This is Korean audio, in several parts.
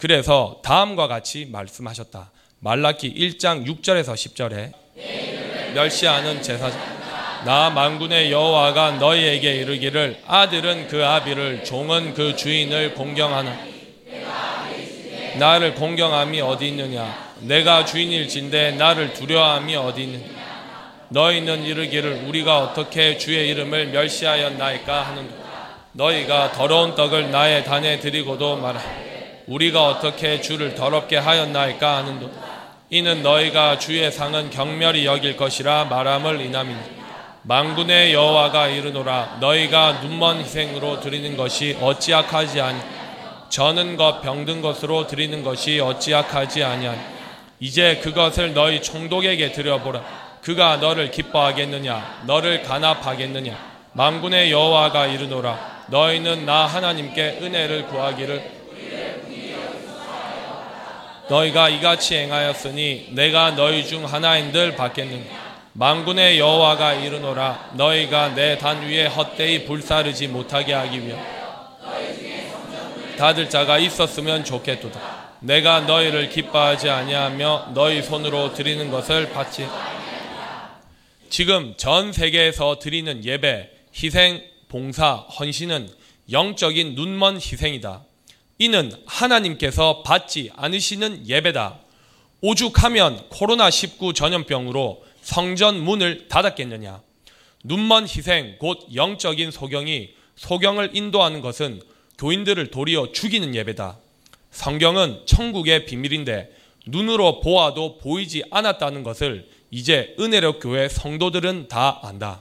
그래서 다음과 같이 말씀하셨다. 말라키 1장 6절에서 10절에 멸시하는 제사장 나 만군의 여호와가 너희에게 이르기를 아들은 그 아비를 종은 그 주인을 공경하나 나를 공경함이 어디 있느냐 내가 주인일진데 나를 두려워함이 어디 있느냐 너희는 이르기를 우리가 어떻게 주의 이름을 멸시하였나이까 하는도다. 너희가 더러운 떡을 나의 단에 드리고도 말하라. 우리가 어떻게 주를 더럽게 하였나이까 하는도다. 이는 너희가 주의 상은 경멸히 여길 것이라 말함을 인함이니 만군의 여호와가 이르노라 너희가 눈먼 희생으로 드리는 것이 어찌 악하지 아니 저는 것 병든 것으로 드리는 것이 어찌 악하지 아니하니 이제 그것을 너희 총독에게 드려보라. 그가 너를 기뻐하겠느냐 너를 간합하겠느냐 만군의 여호와가 이르노라 너희는 나 하나님께 은혜를 구하기를 너희가 이같이 행하였으니 내가 너희 중 하나인들 받겠느냐 만군의 여호와가 이르노라 너희가 내 단 위에 헛되이 불사르지 못하게 하기 위하여 다들 자가 있었으면 좋겠도다 내가 너희를 기뻐하지 아니하며 너희 손으로 드리는 것을 받지 지금 전 세계에서 드리는 예배, 희생, 봉사, 헌신은 영적인 눈먼 희생이다. 이는 하나님께서 받지 않으시는 예배다. 오죽하면 코로나19 전염병으로 성전 문을 닫았겠느냐. 눈먼 희생, 곧 영적인 소경이 소경을 인도하는 것은 교인들을 도리어 죽이는 예배다. 성경은 천국의 비밀인데 눈으로 보아도 보이지 않았다는 것을 이제 은혜력 교회 성도들은 다 안다.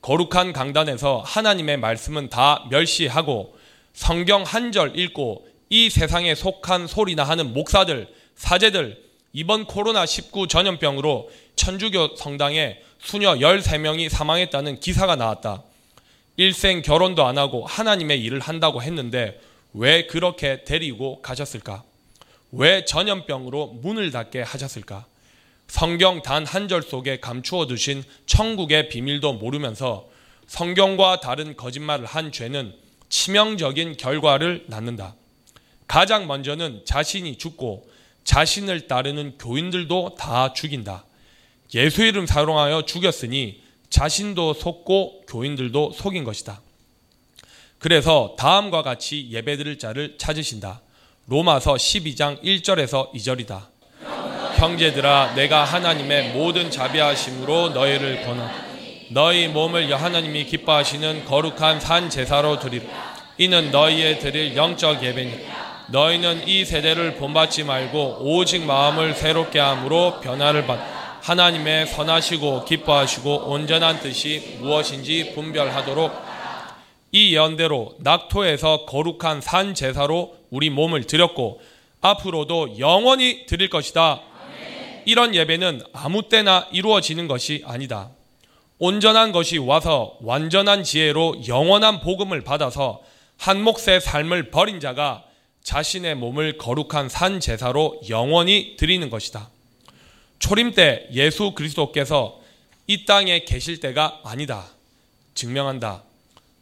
거룩한 강단에서 하나님의 말씀은 다 멸시하고 성경 한 절 읽고 이 세상에 속한 소리나 하는 목사들, 사제들 이번 코로나19 전염병으로 천주교 성당에 수녀 13명이 사망했다는 기사가 나왔다. 일생 결혼도 안 하고 하나님의 일을 한다고 했는데 왜 그렇게 데리고 가셨을까? 왜 전염병으로 문을 닫게 하셨을까? 성경 단 한 절 속에 감추어 두신 천국의 비밀도 모르면서 성경과 다른 거짓말을 한 죄는 치명적인 결과를 낳는다. 가장 먼저는 자신이 죽고 자신을 따르는 교인들도 다 죽인다. 예수 이름 사용하여 죽였으니 자신도 속고 교인들도 속인 것이다. 그래서 다음과 같이 예배드릴 자를 찾으신다. 로마서 12장 1절에서 2절이다. 형제들아 내가 하나님의 모든 자비하심으로 너희를 권하노니 너희 몸을 하나님이 기뻐하시는 거룩한 산 제사로 드리라. 이는 너희의 드릴 영적 예배니 너희는 이 세대를 본받지 말고 오직 마음을 새롭게 함으로 변화를 받아 하나님의 선하시고 기뻐하시고 온전한 뜻이 무엇인지 분별하도록 이 예언대로 낙토에서 거룩한 산 제사로 우리 몸을 드렸고 앞으로도 영원히 드릴 것이다. 이런 예배는 아무 때나 이루어지는 것이 아니다. 온전한 것이 와서 완전한 지혜로 영원한 복음을 받아서 한 몫의 삶을 버린 자가 자신의 몸을 거룩한 산 제사로 영원히 드리는 것이다. 초림 때 예수 그리스도께서 이 땅에 계실 때가 아니다. 증명한다.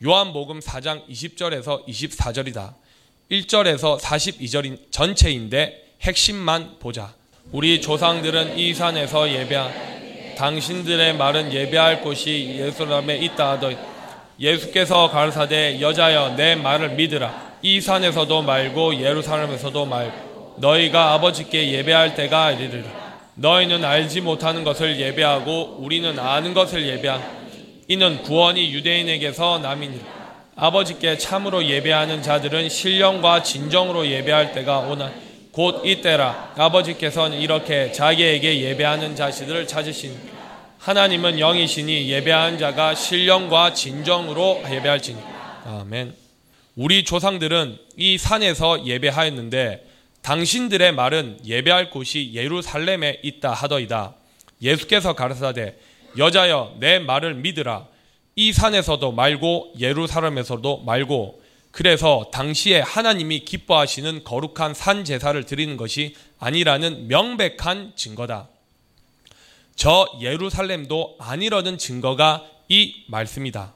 요한복음 4장 20절에서 24절이다. 1절에서 42절인 전체인데 핵심만 보자. 우리 조상들은 이 산에서 예배한 당신들의 말은 예배할 곳이 예루살렘에 있다 하더니 예수께서 가르사대 여자여 내 말을 믿으라. 이 산에서도 말고 예루살렘에서도 말고 너희가 아버지께 예배할 때가 이르리라. 너희는 알지 못하는 것을 예배하고 우리는 아는 것을 예배하니 이는 구원이 유대인에게서 남이니라. 아버지께 참으로 예배하는 자들은 신령과 진정으로 예배할 때가 오나니 곧 이때라. 아버지께서는 이렇게 자기에게 예배하는 자신들을 찾으시니 하나님은 영이시니 예배하는 자가 신령과 진정으로 예배할지니. 아멘. 우리 조상들은 이 산에서 예배하였는데 당신들의 말은 예배할 곳이 예루살렘에 있다 하더이다. 예수께서 가르사대 여자여 내 말을 믿으라. 이 산에서도 말고 예루살렘에서도 말고. 그래서 당시에 하나님이 기뻐하시는 거룩한 산 제사를 드리는 것이 아니라는 명백한 증거다. 저 예루살렘도 아니라는 증거가 이 말씀이다.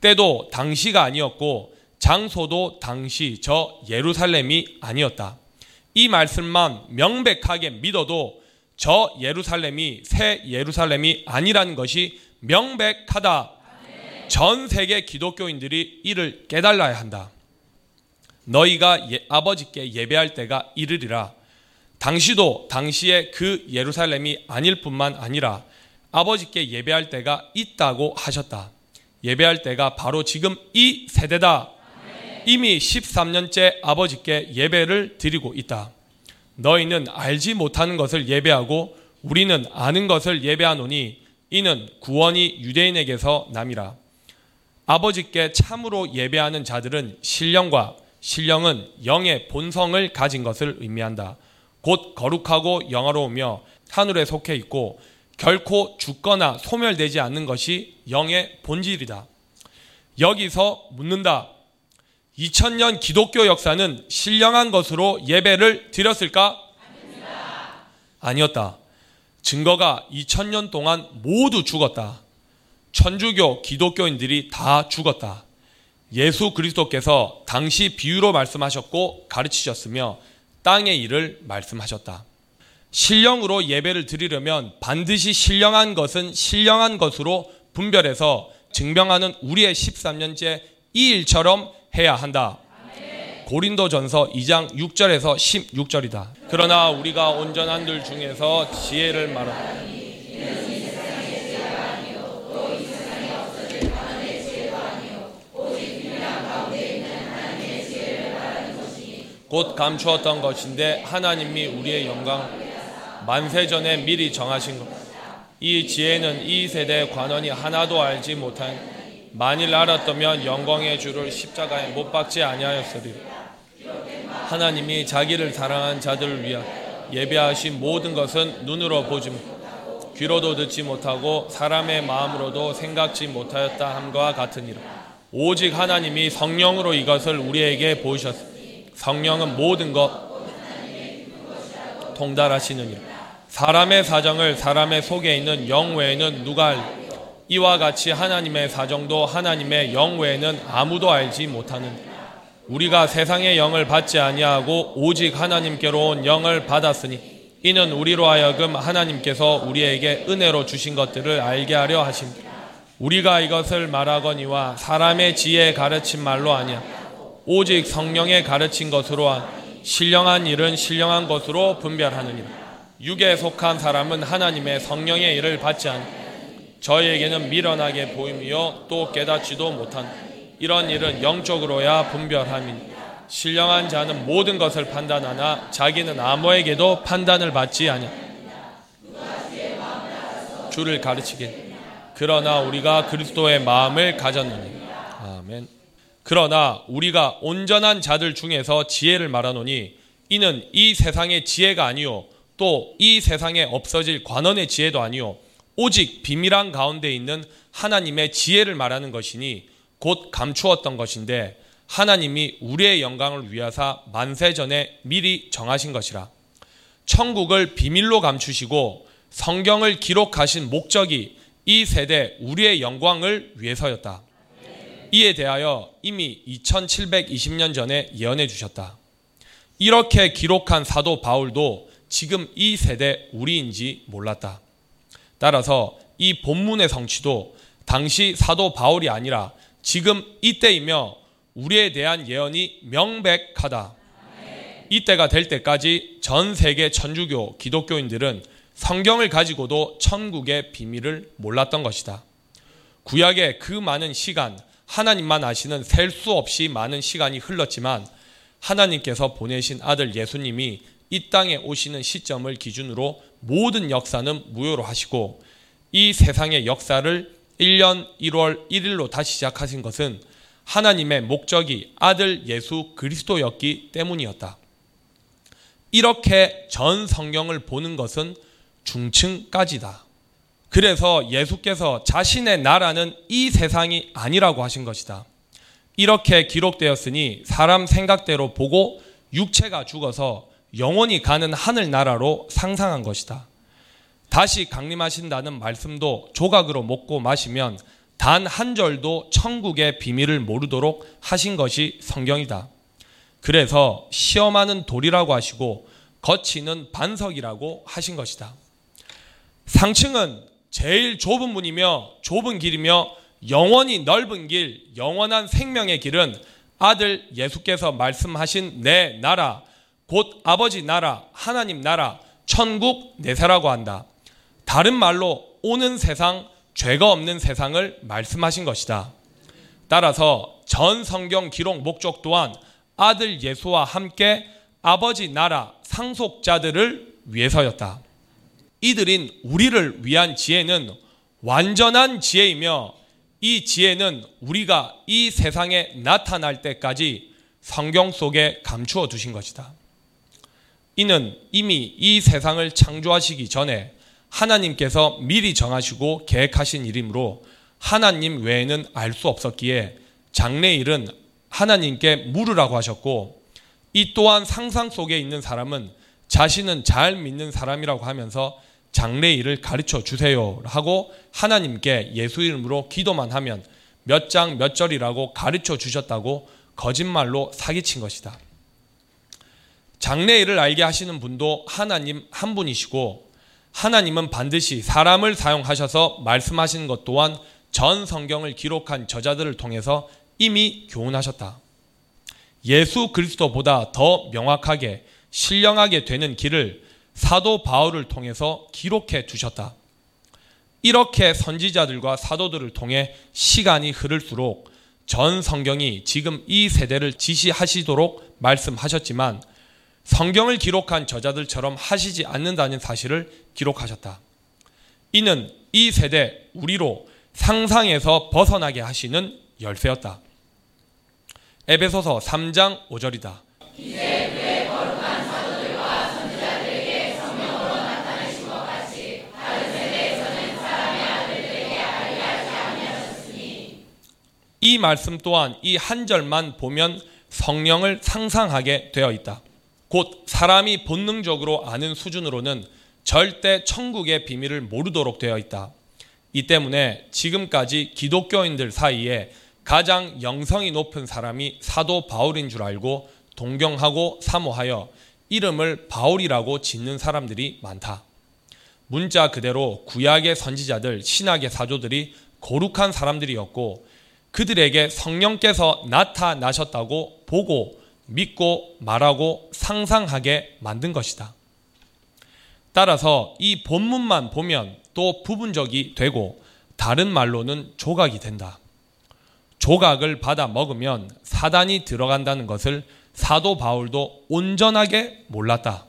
때도 당시가 아니었고 장소도 당시 저 예루살렘이 아니었다. 이 말씀만 명백하게 믿어도 저 예루살렘이 새 예루살렘이 아니라는 것이 명백하다. 전 세계 기독교인들이 이를 깨달아야 한다. 너희가 아버지께 예배할 때가 이르리라. 당시도 당시에 그 예루살렘이 아닐 뿐만 아니라 아버지께 예배할 때가 있다고 하셨다. 예배할 때가 바로 지금 이 세대다. 이미 13년째 아버지께 예배를 드리고 있다. 너희는 알지 못하는 것을 예배하고 우리는 아는 것을 예배하노니 이는 구원이 유대인에게서 남이라. 아버지께 참으로 예배하는 자들은 신령과 신령은 영의 본성을 가진 것을 의미한다. 곧 거룩하고 영화로우며 하늘에 속해 있고 결코 죽거나 소멸되지 않는 것이 영의 본질이다. 여기서 묻는다. 2000년 기독교 역사는 신령한 것으로 예배를 드렸을까? 아닙니다. 아니었다. 증거가 2000년 동안 모두 죽었다. 천주교 기독교인들이 다 죽었다. 예수 그리스도께서 당시 비유로 말씀하셨고 가르치셨으며 땅의 일을 말씀하셨다. 신령으로 예배를 드리려면 반드시 신령한 것은 신령한 것으로 분별해서 증명하는 우리의 13년째 이 일처럼 해야 한다. 고린도전서 2장 6절에서 16절이다. 그러나 우리가 온전한 들 중에서 지혜를 말하라. 곧 감추었던 것인데 하나님이 우리의 영광 만세전에 미리 정하신 것. 이 지혜는 이 세대의 관원이 하나도 알지 못한 만일 알았다면 영광의 주를 십자가에 못 박지 아니하였으리. 하나님이 자기를 사랑한 자들을 위하여 예배하신 모든 것은 눈으로 보지 못하고 귀로도 듣지 못하고 사람의 마음으로도 생각지 못하였다 함과 같으니라. 오직 하나님이 성령으로 이것을 우리에게 보이셨으니 성령은 모든 것 통달하시느니라. 사람의 사정을 사람의 속에 있는 영 외에는 누가 알리? 이와 같이 하나님의 사정도 하나님의 영 외에는 아무도 알지 못하느니라. 우리가 세상의 영을 받지 아니하고 오직 하나님께로 온 영을 받았으니 이는 우리로 하여금 하나님께서 우리에게 은혜로 주신 것들을 알게 하려 하심이라. 우리가 이것을 말하거니와 사람의 지혜에 가르친 말로 아니야. 오직 성령에 가르친 것으로 한 신령한 일은 신령한 것으로 분별하느니라. 육에 속한 사람은 하나님의 성령의 일을 받지 않으니 저희에게는 미련하게 보임이요 또 깨닫지도 못한 이런 일은 영적으로야 분별함이니 신령한 자는 모든 것을 판단하나 자기는 아무에게도 판단을 받지 아니하. 주를 가르치게 그러나 우리가 그리스도의 마음을 가졌느니. 아멘. 그러나 우리가 온전한 자들 중에서 지혜를 말하노니 이는 이 세상의 지혜가 아니요 또 이 세상에 없어질 관원의 지혜도 아니요 오직 비밀한 가운데 있는 하나님의 지혜를 말하는 것이니 곧 감추었던 것인데 하나님이 우리의 영광을 위하사 만세전에 미리 정하신 것이라. 천국을 비밀로 감추시고 성경을 기록하신 목적이 이 세대 우리의 영광을 위해서였다. 이에 대하여 이미 2720년 전에 예언해 주셨다. 이렇게 기록한 사도 바울도 지금 이 세대 우리인지 몰랐다. 따라서 이 본문의 성취도 당시 사도 바울이 아니라 지금 이때이며 우리에 대한 예언이 명백하다. 이때가 될 때까지 전 세계 천주교 기독교인들은 성경을 가지고도 천국의 비밀을 몰랐던 것이다. 구약의 그 많은 시간 하나님만 아시는 셀 수 없이 많은 시간이 흘렀지만 하나님께서 보내신 아들 예수님이 이 땅에 오시는 시점을 기준으로 모든 역사는 무효로 하시고 이 세상의 역사를 1년 1월 1일로 다시 시작하신 것은 하나님의 목적이 아들 예수 그리스도였기 때문이었다. 이렇게 전 성경을 보는 것은 중층까지다. 그래서 예수께서 자신의 나라는 이 세상이 아니라고 하신 것이다. 이렇게 기록되었으니 사람 생각대로 보고 육체가 죽어서 영원히 가는 하늘나라로 상상한 것이다. 다시 강림하신다는 말씀도 조각으로 먹고 마시면 단 한 절도 천국의 비밀을 모르도록 하신 것이 성경이다. 그래서 시험하는 돌이라고 하시고 거치는 반석이라고 하신 것이다. 상층은 제일 좁은 문이며 좁은 길이며 영원히 넓은 길, 영원한 생명의 길은 아들 예수께서 말씀하신 내 나라, 곧 아버지 나라, 하나님 나라, 천국 내세라고 한다. 다른 말로 오는 세상, 죄가 없는 세상을 말씀하신 것이다. 따라서 전 성경 기록 목적 또한 아들 예수와 함께 아버지 나라 상속자들을 위해서였다. 이들인 우리를 위한 지혜는 완전한 지혜이며 이 지혜는 우리가 이 세상에 나타날 때까지 성경 속에 감추어 두신 것이다. 이는 이미 이 세상을 창조하시기 전에 하나님께서 미리 정하시고 계획하신 일이므로 하나님 외에는 알 수 없었기에 장래일은 하나님께 물으라고 하셨고 이 또한 상상 속에 있는 사람은 자신은 잘 믿는 사람이라고 하면서 장래일을 가르쳐 주세요 하고 하나님께 예수 이름으로 기도만 하면 몇 장 몇 절이라고 가르쳐 주셨다고 거짓말로 사기친 것이다. 장래일을 알게 하시는 분도 하나님 한 분이시고 하나님은 반드시 사람을 사용하셔서 말씀하시는 것 또한 전 성경을 기록한 저자들을 통해서 이미 교훈하셨다. 예수 그리스도보다 더 명확하게 신령하게 되는 길을 사도 바울을 통해서 기록해 두셨다. 이렇게 선지자들과 사도들을 통해 시간이 흐를수록 전 성경이 지금 이 세대를 지시하시도록 말씀하셨지만 성경을 기록한 저자들처럼 하시지 않는다는 사실을 기록하셨다. 이는 이 세대 우리로 상상에서 벗어나게 하시는 열쇠였다. 에베소서 3장 5절이다. 이제 그의 거룩한 사도들과 선지자들에게 성령으로 나타내신 것 같이 다른 세대에서는 사람의 아들들에게 알게 하지 아니하셨으니 이 말씀 또한 이 한 절만 보면 성령을 상상하게 되어 있다. 곧 사람이 본능적으로 아는 수준으로는 절대 천국의 비밀을 모르도록 되어 있다. 이 때문에 지금까지 기독교인들 사이에 가장 영성이 높은 사람이 사도 바울인 줄 알고 동경하고 사모하여 이름을 바울이라고 짓는 사람들이 많다. 문자 그대로 구약의 선지자들, 신약의 사도들이 거룩한 사람들이었고 그들에게 성령께서 나타나셨다고 보고 믿고 말하고 상상하게 만든 것이다. 따라서 이 본문만 보면 또 부분적이 되고 다른 말로는 조각이 된다. 조각을 받아 먹으면 사단이 들어간다는 것을 사도 바울도 온전하게 몰랐다.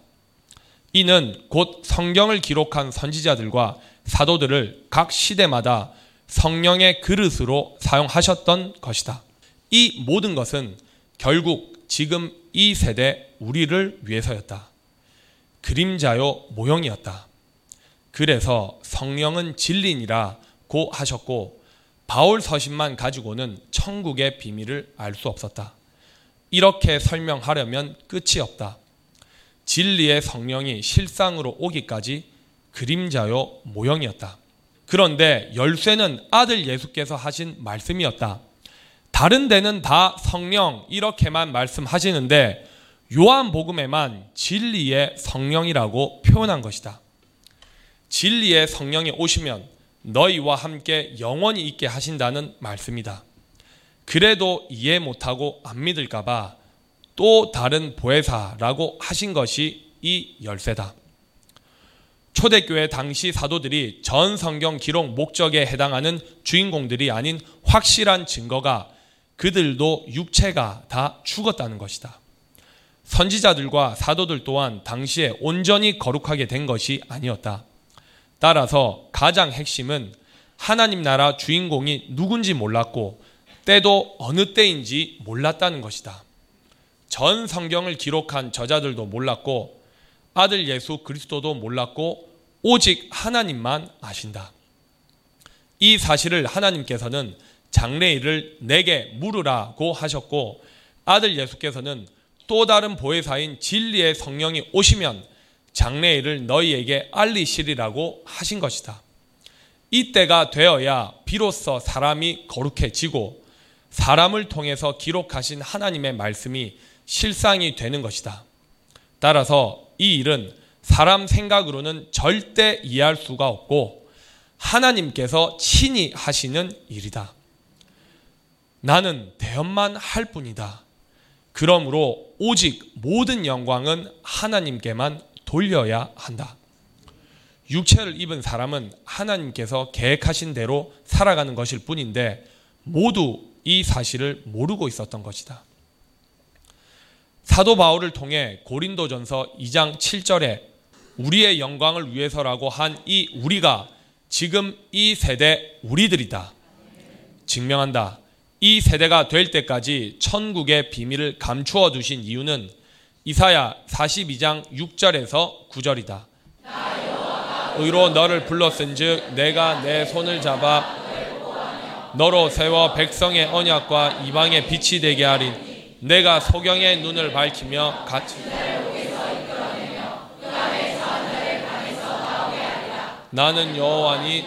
이는 곧 성경을 기록한 선지자들과 사도들을 각 시대마다 성령의 그릇으로 사용하셨던 것이다. 이 모든 것은 결국 지금 이 세대 우리를 위해서였다. 그림자요 모형이었다. 그래서 성령은 진리니라 고 하셨고 바울 서신만 가지고는 천국의 비밀을 알 수 없었다. 이렇게 설명하려면 끝이 없다. 진리의 성령이 실상으로 오기까지 그림자요 모형이었다. 그런데 열쇠는 아들 예수께서 하신 말씀이었다. 다른 데는 다 성령 이렇게만 말씀하시는데 요한복음에만 진리의 성령이라고 표현한 것이다. 진리의 성령이 오시면 너희와 함께 영원히 있게 하신다는 말씀이다. 그래도 이해 못하고 안 믿을까 봐 또 다른 보혜사라고 하신 것이 이 열쇠다. 초대교회 당시 사도들이 전 성경 기록 목적에 해당하는 주인공들이 아닌 확실한 증거가 그들도 육체가 다 죽었다는 것이다. 선지자들과 사도들 또한 당시에 온전히 거룩하게 된 것이 아니었다. 따라서 가장 핵심은 하나님 나라 주인공이 누군지 몰랐고 때도 어느 때인지 몰랐다는 것이다. 전 성경을 기록한 저자들도 몰랐고 아들 예수 그리스도도 몰랐고 오직 하나님만 아신다. 이 사실을 하나님께서는 장래일을 내게 물으라고 하셨고 아들 예수께서는 또 다른 보혜사인 진리의 성령이 오시면 장래일을 너희에게 알리시리라고 하신 것이다. 이때가 되어야 비로소 사람이 거룩해지고 사람을 통해서 기록하신 하나님의 말씀이 실상이 되는 것이다. 따라서 이 일은 사람 생각으로는 절대 이해할 수가 없고 하나님께서 친히 하시는 일이다. 나는 대언만 할 뿐이다. 그러므로 오직 모든 영광은 하나님께만 돌려야 한다. 육체를 입은 사람은 하나님께서 계획하신 대로 살아가는 것일 뿐인데 모두 이 사실을 모르고 있었던 것이다. 사도 바울을 통해 고린도전서 2장 7절에 우리의 영광을 위해서라고 한 이 우리가 지금 이 세대 우리들이다. 증명한다. 이 세대가 될 때까지 천국의 비밀을 감추어 두신 이유는 이사야 42장 6절에서 9절이다. 의로 너를 불렀은 즉 내가 내 손을 잡아 너로 세워 백성의 언약과 이방의 빛이 되게 하리. 내가 소경의 눈을 밝히며 같이 나는 여호와니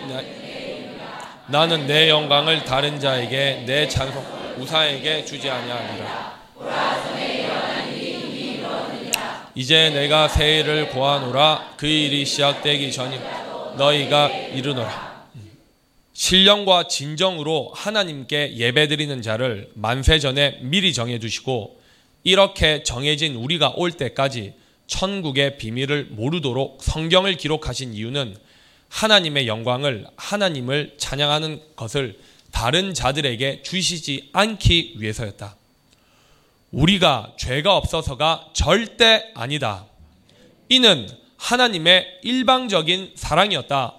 나는 내 영광을 다른 자에게 내 찬송 우사에게 주지 아니하리라. 이제 내가 새 일을 고하노라. 그 일이 시작되기 전에 너희가 이르노라. 신령과 진정으로 하나님께 예배드리는 자를 만세 전에 미리 정해두시고 이렇게 정해진 우리가 올 때까지 천국의 비밀을 모르도록 성경을 기록하신 이유는 하나님의 영광을 하나님을 찬양하는 것을 다른 자들에게 주시지 않기 위해서였다. 우리가 죄가 없어서가 절대 아니다. 이는 하나님의 일방적인 사랑이었다.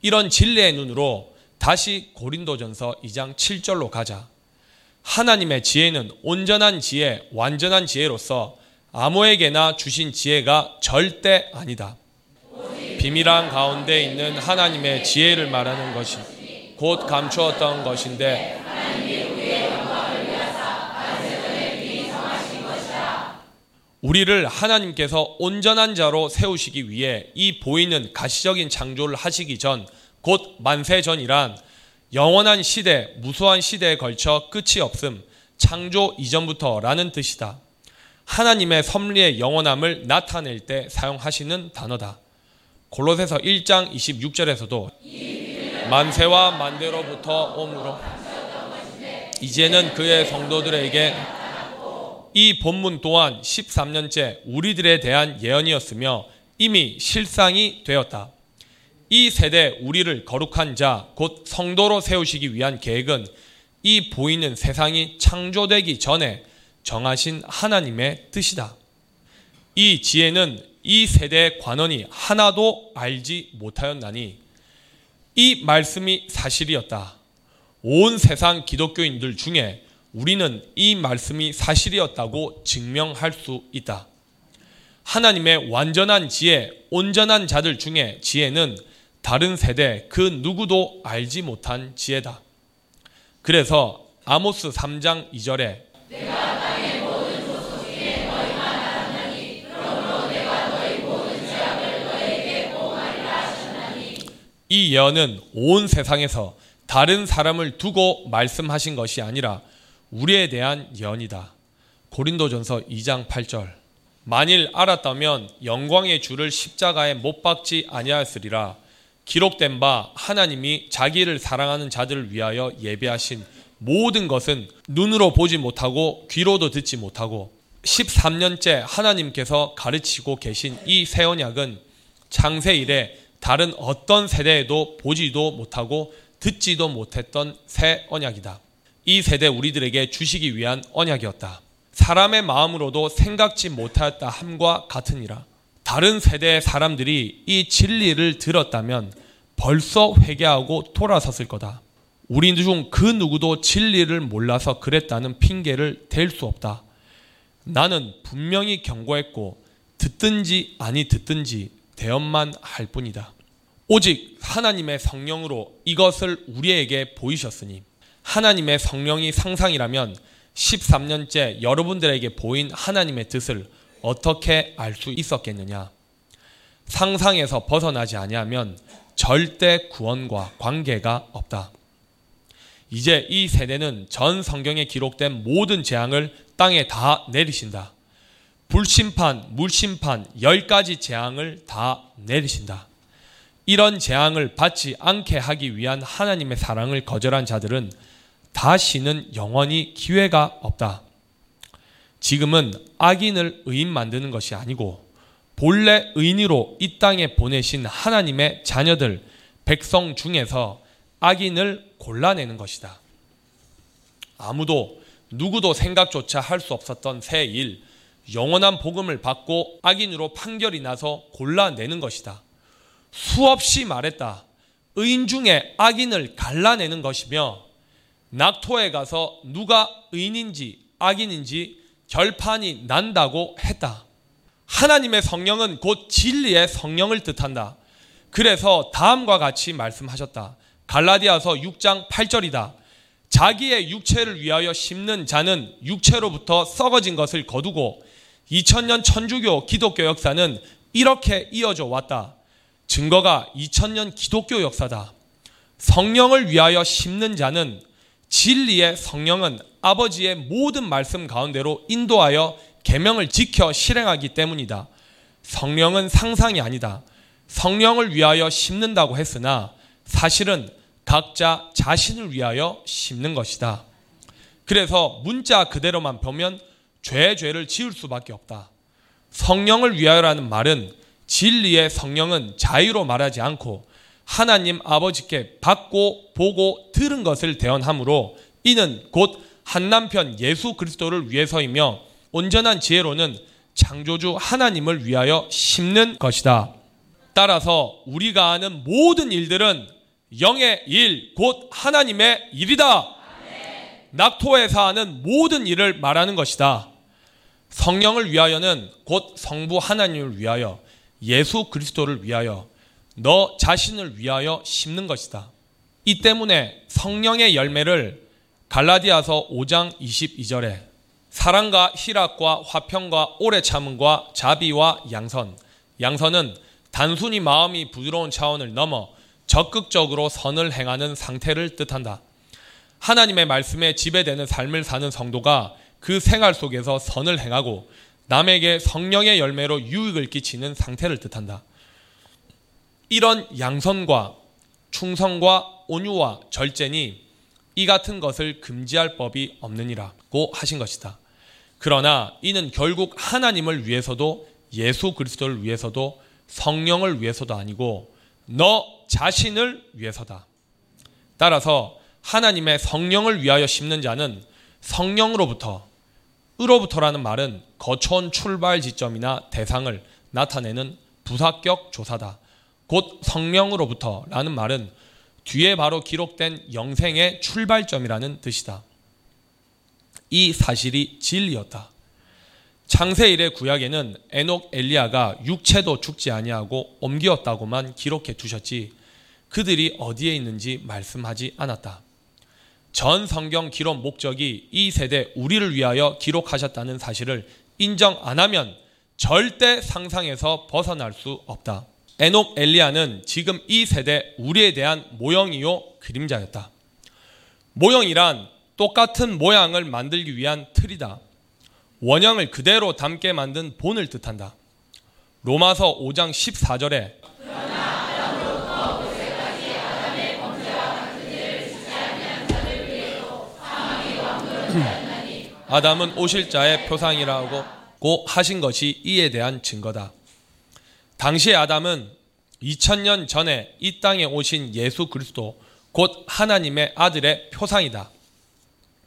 이런 진리의 눈으로 다시 고린도전서 2장 7절로 가자. 하나님의 지혜는 온전한 지혜, 완전한 지혜로서 아무에게나 주신 지혜가 절대 아니다. 비밀한 가운데 있는 하나님의 지혜를 말하는 것이 곧 감추었던 것인데 우리를 하나님께서 온전한 자로 세우시기 위해 이 보이는 가시적인 창조를 하시기 전, 곧 만세 전이란 영원한 시대, 무수한 시대에 걸쳐 끝이 없음, 창조 이전부터라는 뜻이다. 하나님의 섭리의 영원함을 나타낼 때 사용하시는 단어다. 골로새서 1장 26절에서도 만세와 만대로부터 오므로 이제는 그의 성도들에게 이 본문 또한 13년째 우리들에 대한 예언이었으며 이미 실상이 되었다. 이 세대 우리를 거룩한 자, 곧 성도로 세우시기 위한 계획은 이 보이는 세상이 창조되기 전에 정하신 하나님의 뜻이다. 이 지혜는 이 세대의 관원이 하나도 알지 못하였나니 이 말씀이 사실이었다. 온 세상 기독교인들 중에 우리는 이 말씀이 사실이었다고 증명할 수 있다. 하나님의 완전한 지혜, 온전한 자들 중에 지혜는 다른 세대 그 누구도 알지 못한 지혜다. 그래서 아모스 3장 2절에 내가 땅의 모든 족속 중에 너희만 알았나니 그러므로 내가 너희 모든 죄악을 너희에게 보응하리라 하셨나니 이 예언은 온 세상에서 다른 사람을 두고 말씀하신 것이 아니라 우리에 대한 예언이다. 고린도전서 2장 8절. 만일 알았다면 영광의 주를 십자가에 못 박지 아니하였으리라. 기록된 바 하나님이 자기를 사랑하는 자들을 위하여 예비하신 모든 것은 눈으로 보지 못하고 귀로도 듣지 못하고 13년째 하나님께서 가르치고 계신 이 새 언약은 창세 이래 다른 어떤 세대에도 보지도 못하고 듣지도 못했던 새 언약이다. 이 세대 우리들에게 주시기 위한 언약이었다. 사람의 마음으로도 생각지 못하였다 함과 같으니라. 다른 세대의 사람들이 이 진리를 들었다면 벌써 회개하고 돌아섰을 거다. 우리 중 그 누구도 진리를 몰라서 그랬다는 핑계를 댈 수 없다. 나는 분명히 경고했고 듣든지 아니 듣든지 대언만 할 뿐이다. 오직 하나님의 성령으로 이것을 우리에게 보이셨으니 하나님의 성령이 상상이라면 13년째 여러분들에게 보인 하나님의 뜻을 어떻게 알 수 있었겠느냐. 상상에서 벗어나지 아니하면 절대 구원과 관계가 없다. 이제 이 세대는 전 성경에 기록된 모든 재앙을 땅에 다 내리신다. 불심판, 물심판, 10가지 재앙을 다 내리신다. 이런 재앙을 받지 않게 하기 위한 하나님의 사랑을 거절한 자들은 다시는 영원히 기회가 없다. 지금은 악인을 의인 만드는 것이 아니고 본래 의인으로 이 땅에 보내신 하나님의 자녀들, 백성 중에서 악인을 골라내는 것이다. 아무도 누구도 생각조차 할 수 없었던 새 일, 영원한 복음을 받고 악인으로 판결이 나서 골라내는 것이다. 수없이 말했다. 의인 중에 악인을 갈라내는 것이며 낙토에 가서 누가 의인인지 악인인지 결판이 난다고 했다. 하나님의 성령은 곧 진리의 성령을 뜻한다. 그래서 다음과 같이 말씀하셨다. 갈라디아서 6장 8절이다. 자기의 육체를 위하여 심는 자는 육체로부터 썩어진 것을 거두고 2000년 천주교 기독교 역사는 이렇게 이어져 왔다. 증거가 2000년 기독교 역사다. 성령을 위하여 심는 자는 진리의 성령은 아버지의 모든 말씀 가운데로 인도하여 계명을 지켜 실행하기 때문이다. 성령은 상상이 아니다. 성령을 위하여 심는다고 했으나 사실은 각자 자신을 위하여 심는 것이다. 그래서 문자 그대로만 보면 죄를 지을 수밖에 없다. 성령을 위하여라는 말은 진리의 성령은 자유로 말하지 않고 하나님 아버지께 받고 보고 들은 것을 대언하므로 이는 곧 한남편 예수 그리스도를 위해서이며 온전한 지혜로는 창조주 하나님을 위하여 심는 것이다. 따라서 우리가 아는 모든 일들은 영의 일, 곧 하나님의 일이다. 아멘. 낙토에서 하는 모든 일을 말하는 것이다. 성령을 위하여는 곧 성부 하나님을 위하여 예수 그리스도를 위하여 너 자신을 위하여 심는 것이다. 이 때문에 성령의 열매를 갈라디아서 5장 22절에 사랑과 희락과 화평과 오래 참음과 자비와 양선. 양선은 단순히 마음이 부드러운 차원을 넘어 적극적으로 선을 행하는 상태를 뜻한다. 하나님의 말씀에 지배되는 삶을 사는 성도가 그 생활 속에서 선을 행하고 남에게 성령의 열매로 유익을 끼치는 상태를 뜻한다. 이런 양선과 충성과 온유와 절제니 이 같은 것을 금지할 법이 없느니라고 하신 것이다. 그러나 이는 결국 하나님을 위해서도 예수 그리스도를 위해서도 성령을 위해서도 아니고 너 자신을 위해서다. 따라서 하나님의 성령을 위하여 심는 자는 성령으로부터라는 말은 거쳐온 출발 지점이나 대상을 나타내는 부사격 조사다. 곧 성령으로부터라는 말은 뒤에 바로 기록된 영생의 출발점이라는 뜻이다. 이 사실이 진리였다. 창세 이래 구약에는 에녹 엘리야가 육체도 죽지 아니하고 옮기었다고만 기록해 두셨지 그들이 어디에 있는지 말씀하지 않았다. 전 성경 기록 목적이 이 세대 우리를 위하여 기록하셨다는 사실을 인정 안 하면 절대 상상에서 벗어날 수 없다. 에녹 엘리야는 지금 이 세대 우리에 대한 모형이요 그림자였다. 모형이란 똑같은 모양을 만들기 위한 틀이다. 원형을 그대로 담게 만든 본을 뜻한다. 로마서 5장 14절에 아담은 오실 자의 표상이라고 하신 것이 이에 대한 증거다. 당시의 아담은 2000년 전에 이 땅에 오신 예수 그리스도 곧 하나님의 아들의 표상이다.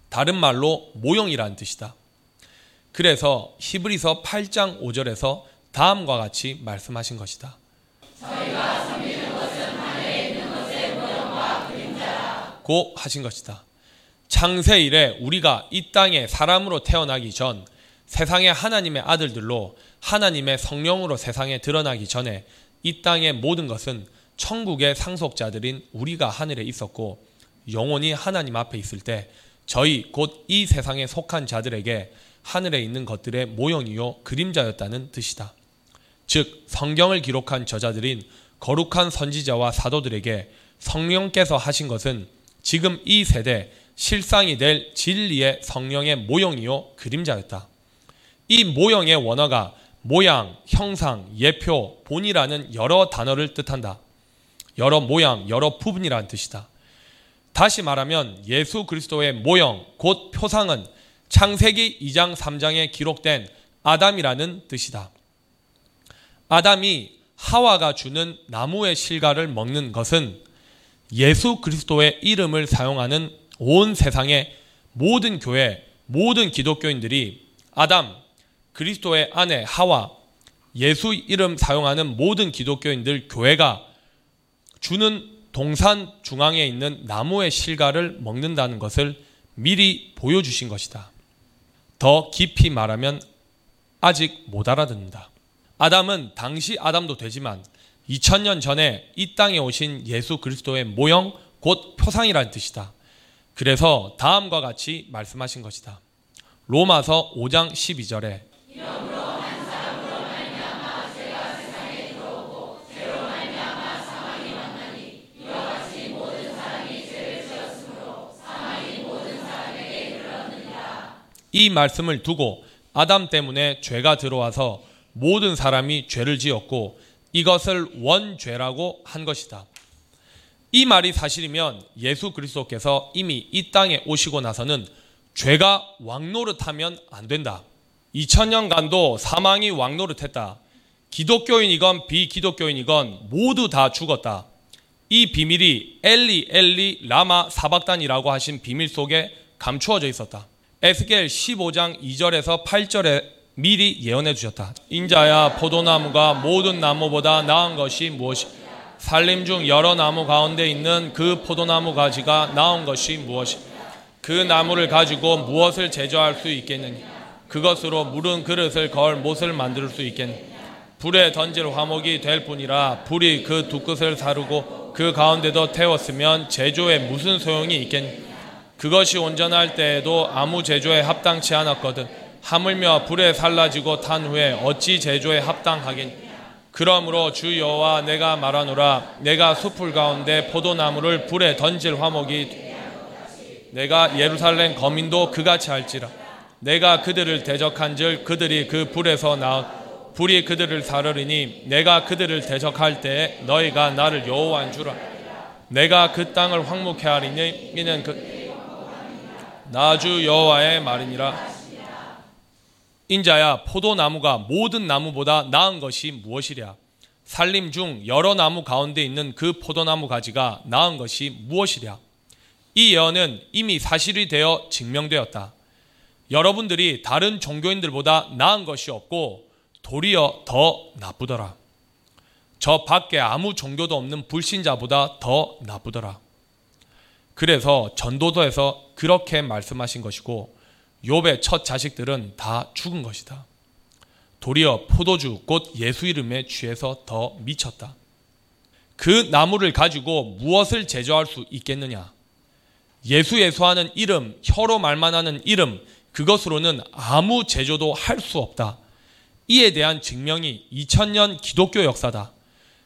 다른 말로 모형이라는 뜻이다. 그래서 히브리서 8장 5절에서 다음과 같이 말씀하신 것이다. 저희가 섬기는 것은 하늘에 있는 것의 모형과 그림자라 고 하신 것이다. 창세 이래 우리가 이 땅에 사람으로 태어나기 전 세상의 하나님의 아들들로 하나님의 성령으로 세상에 드러나기 전에 이 땅의 모든 것은 천국의 상속자들인 우리가 하늘에 있었고 영원히 하나님 앞에 있을 때 저희 곧 이 세상에 속한 자들에게 하늘에 있는 것들의 모형이요 그림자였다는 뜻이다. 즉 성경을 기록한 저자들인 거룩한 선지자와 사도들에게 성령께서 하신 것은 지금 이 세대 실상이 될 진리의 성령의 모형이요 그림자였다. 이 모형의 원어가 모양, 형상, 예표, 본이라는 여러 단어를 뜻한다. 여러 모양, 여러 부분이라는 뜻이다. 다시 말하면 예수 그리스도의 모형, 곧 표상은 창세기 2장 3장에 기록된 아담이라는 뜻이다. 아담이 하와가 주는 나무의 실과를 먹는 것은 예수 그리스도의 이름을 사용하는 온 세상의 모든 교회, 모든 기독교인들이 아담, 그리스도의 아내 하와, 예수 이름 사용하는 모든 기독교인들 교회가 주는 동산 중앙에 있는 나무의 실과를 먹는다는 것을 미리 보여주신 것이다. 더 깊이 말하면 아직 못 알아듣는다. 아담은 당시 아담도 되지만 2000년 전에 이 땅에 오신 예수 그리스도의 모형, 곧 표상이라는 뜻이다. 그래서 다음과 같이 말씀하신 것이다. 로마서 5장 12절에 이 말씀을 두고 아담 때문에 죄가 들어와서 모든 사람이 죄를 지었고 이것을 원죄라고 한 것이다. 이 말이 사실이면 예수 그리스도께서 이미 이 땅에 오시고 나서는 죄가 왕노릇하면 안 된다. 2000년간도 사망이 왕노릇했다. 기독교인이건 비기독교인이건 모두 다 죽었다. 이 비밀이 엘리 엘리 라마 사박단이라고 하신 비밀 속에 감추어져 있었다. 에스겔 15장 2절에서 8절에 미리 예언해 주셨다. 인자야, 포도나무가 모든 나무보다 나은 것이 무엇이, 산림 중 여러 나무 가운데 있는 그 포도나무 가지가 나은 것이 무엇이, 그 나무를 가지고 무엇을 제조할 수 있겠느냐, 그것으로 물은 그릇을 걸 못을 만들 수 있겠느냐, 불에 던질 화목이 될 뿐이라 불이 그 두 끝을 사르고 그 가운데도 태웠으면 제조에 무슨 소용이 있겠느냐, 그것이 온전할 때에도 아무 제조에 합당치 않았거든 하물며 불에 살라지고 탄 후에 어찌 제조에 합당하겠니. 그러므로 주 여호와 내가 말하노라, 내가 숲풀 가운데 포도나무를 불에 던질 화목이, 내가 예루살렘 거민도 그같이 할지라. 내가 그들을 대적한즉 그들이 그 불에서 나온 불이 그들을 사르리니 내가 그들을 대적할 때에 너희가 나를 여호와인 주라. 내가 그 땅을 황무케 하리니 이는 그 나주 여호와의 말이니라. 인자야, 포도나무가 모든 나무보다 나은 것이 무엇이랴. 산림 중 여러 나무 가운데 있는 그 포도나무 가지가 나은 것이 무엇이랴. 이 예언은 이미 사실이 되어 증명되었다. 여러분들이 다른 종교인들보다 나은 것이 없고 도리어 더 나쁘더라. 저 밖에 아무 종교도 없는 불신자보다 더 나쁘더라. 그래서 전도서에서 그렇게 말씀하신 것이고 욥의 첫 자식들은 다 죽은 것이다. 도리어 포도주 곧 예수 이름에 취해서 더 미쳤다. 그 나무를 가지고 무엇을 제조할 수 있겠느냐. 예수하는 이름, 혀로 말만 하는 이름, 그것으로는 아무 제조도 할 수 없다. 이에 대한 증명이 2000년 기독교 역사다.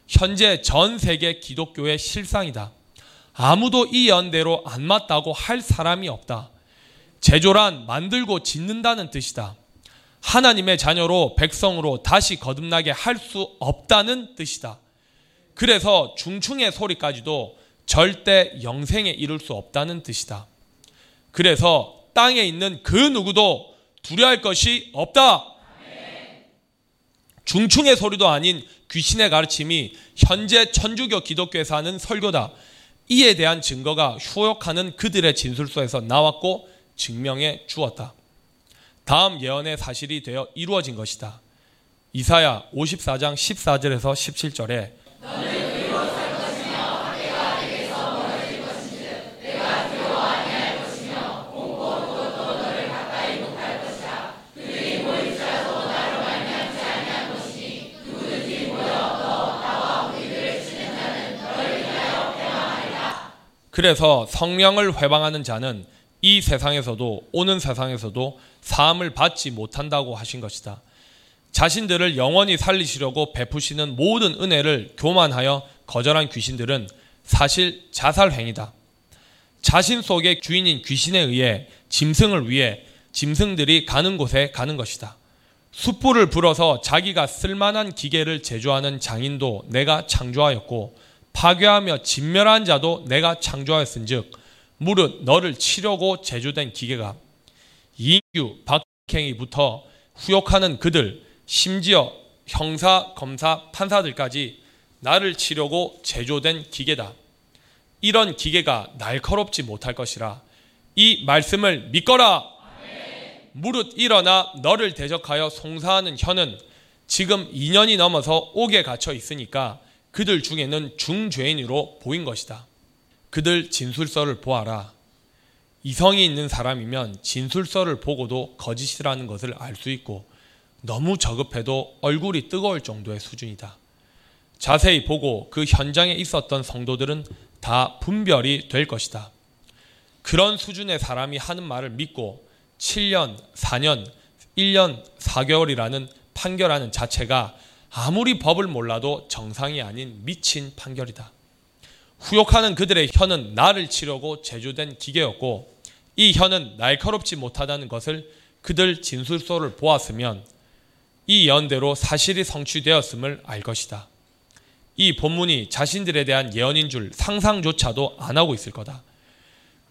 현재 전 세계 기독교의 실상이다. 아무도 이 연대로 안 맞다고 할 사람이 없다. 제조란 만들고 짓는다는 뜻이다. 하나님의 자녀로 백성으로 다시 거듭나게 할 수 없다는 뜻이다. 그래서 중충의 소리까지도 절대 영생에 이룰 수 없다는 뜻이다. 그래서 땅에 있는 그 누구도 두려워할 것이 없다. 중충의 소리도 아닌 귀신의 가르침이 현재 천주교 기독교에서 하는 설교다. 이에 대한 증거가 효력하는 그들의 진술서에서 나왔고 증명해 주었다. 다음 예언의 사실이 되어 이루어진 것이다. 이사야 54장 14절에서 17절에 너는 의로 살 것이며 내가 내게서 멀어질 것인즉 내가 두려워 아니할 것이며 공포도 또 너를 가까이 못할 것이라. 그들이 모일지라도 나로 말미암지 아니할 것이니 누구든지 모여 너 나와 우리들을 치는 자는 너를 위하여 회방하리라. 그래서 성령을 회방하는 자는 이 세상에서도 오는 세상에서도 사함을 받지 못한다고 하신 것이다. 자신들을 영원히 살리시려고 베푸시는 모든 은혜를 교만하여 거절한 귀신들은 사실 자살행위다. 자신 속의 주인인 귀신에 의해 짐승을 위해 짐승들이 가는 곳에 가는 것이다. 숯불을 불어서 자기가 쓸만한 기계를 제조하는 장인도 내가 창조하였고 파괴하며 진멸한 자도 내가 창조하였은즉 무릇 너를 치려고 제조된 기계가 이인규 박행이부터 후욕하는 그들 심지어 형사, 검사, 판사들까지 나를 치려고 제조된 기계다. 이런 기계가 날카롭지 못할 것이라. 이 말씀을 믿거라. 무릇 일어나 너를 대적하여 송사하는 혀는 지금 2년이 넘어서 옥에 갇혀 있으니까 그들 중에는 중죄인으로 보인 것이다. 그들 진술서를 보아라. 이성이 있는 사람이면 진술서를 보고도 거짓이라는 것을 알 수 있고 너무 저급해도 얼굴이 뜨거울 정도의 수준이다. 자세히 보고 그 현장에 있었던 성도들은 다 분별이 될 것이다. 그런 수준의 사람이 하는 말을 믿고 7년, 4년, 1년, 4개월이라는 판결하는 자체가 아무리 법을 몰라도 정상이 아닌 미친 판결이다. 후욕하는 그들의 혀는 나를 치려고 제조된 기계였고 이 혀는 날카롭지 못하다는 것을 그들 진술서를 보았으면 이 예언대로 사실이 성취되었음을 알 것이다. 이 본문이 자신들에 대한 예언인 줄 상상조차도 안 하고 있을 거다.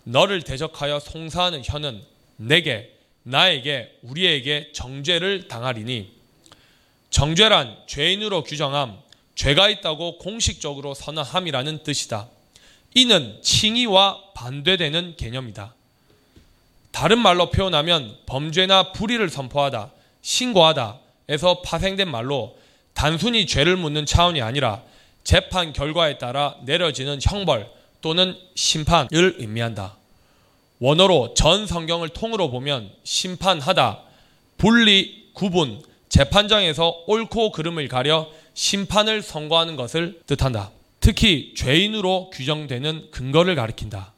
너를 대적하여 송사하는 혀는 내게, 나에게, 우리에게 정죄를 당하리니 정죄란 죄인으로 규정함, 죄가 있다고 공식적으로 선언함이라는 뜻이다. 이는 칭의와 반대되는 개념이다. 다른 말로 표현하면 범죄나 불의를 선포하다, 신고하다 에서 파생된 말로 단순히 죄를 묻는 차원이 아니라 재판 결과에 따라 내려지는 형벌 또는 심판을 의미한다. 원어로 전 성경을 통으로 보면 심판하다, 분리, 구분, 재판장에서 옳고 그름을 가려 심판을 선고하는 것을 뜻한다. 특히 죄인으로 규정되는 근거를 가리킨다.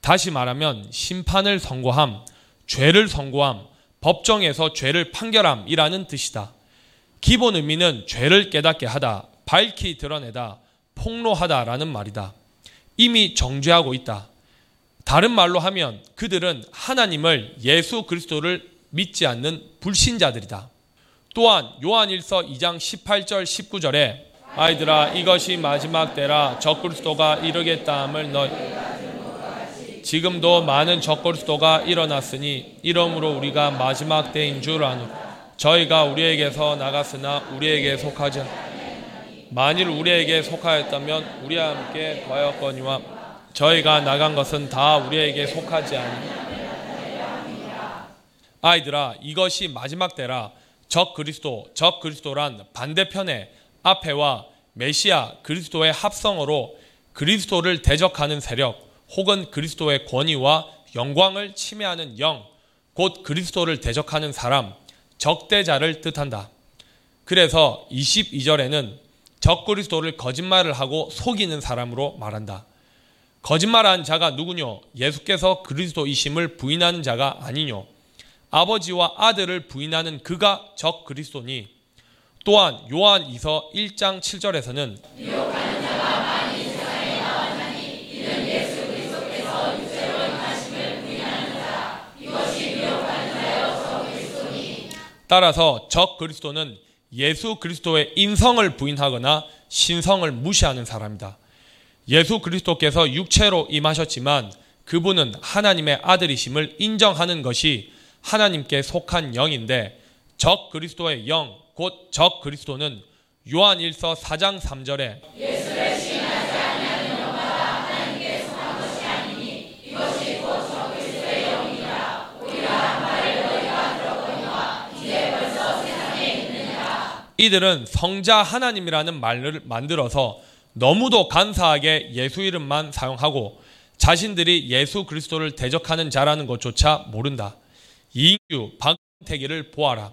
다시 말하면 심판을 선고함, 죄를 선고함, 법정에서 죄를 판결함이라는 뜻이다. 기본 의미는 죄를 깨닫게 하다, 밝히 드러내다, 폭로하다라는 말이다. 이미 정죄하고 있다. 다른 말로 하면 그들은 하나님을 예수 그리스도를 믿지 않는 불신자들이다. 또한 요한 1서 2장 18절 19절에 아이들아 이것이 마지막 때라 적그리스도가 이르겠다 함을 너희 지금도 많은 적그리스도가 일어났으니 이러므로 우리가 마지막 때인 줄 아노라. 저희가 우리에게서 나갔으나 우리에게 속하지 만일 우리에게 속하였다면 우리와 함께 더하였거니와 저희가 나간 것은 다 우리에게 속하지 않으니 아이들아 이것이 마지막 때라 적 그리스도란 반대편에 앞에와 메시아 그리스도의 합성어로 그리스도를 대적하는 세력 혹은 그리스도의 권위와 영광을 침해하는 영 곧 그리스도를 대적하는 사람 적대자를 뜻한다. 그래서 22절에는 적 그리스도를 거짓말을 하고 속이는 사람으로 말한다. 거짓말한 자가 누구뇨? 예수께서 그리스도이심을 부인하는 자가 아니뇨? 아버지와 아들을 부인하는 그가 적 그리스도니. 또한 요한 2서 1장 7절에서는 유혹하는 자가 많이 세상에 나왔나니 이는 예수 그리스도께서 육체로 임하심을 부인하는 자 이것이 유혹하는 자여 적 그리스도니. 따라서 적 그리스도는 예수 그리스도의 인성을 부인하거나 신성을 무시하는 사람이다. 예수 그리스도께서 육체로 임하셨지만 그분은 하나님의 아들이심을 인정하는 것이 하나님께 속한 영인데 적 그리스도의 영, 곧 적 그리스도는 요한 1서 4장 3절에 예수를 시인하지 아니하는 영마다 하나님께 속한 것이 아니니 이것이 곧 적 그리스도의 영이라. 우리가 한 말을 너희가 들었거니와 이제 벌써 세상에 있느니라. 이들은 성자 하나님이라는 말을 만들어서 너무도 간사하게 예수 이름만 사용하고 자신들이 예수 그리스도를 대적하는 자라는 것조차 모른다. 이인규 박태기를 보아라.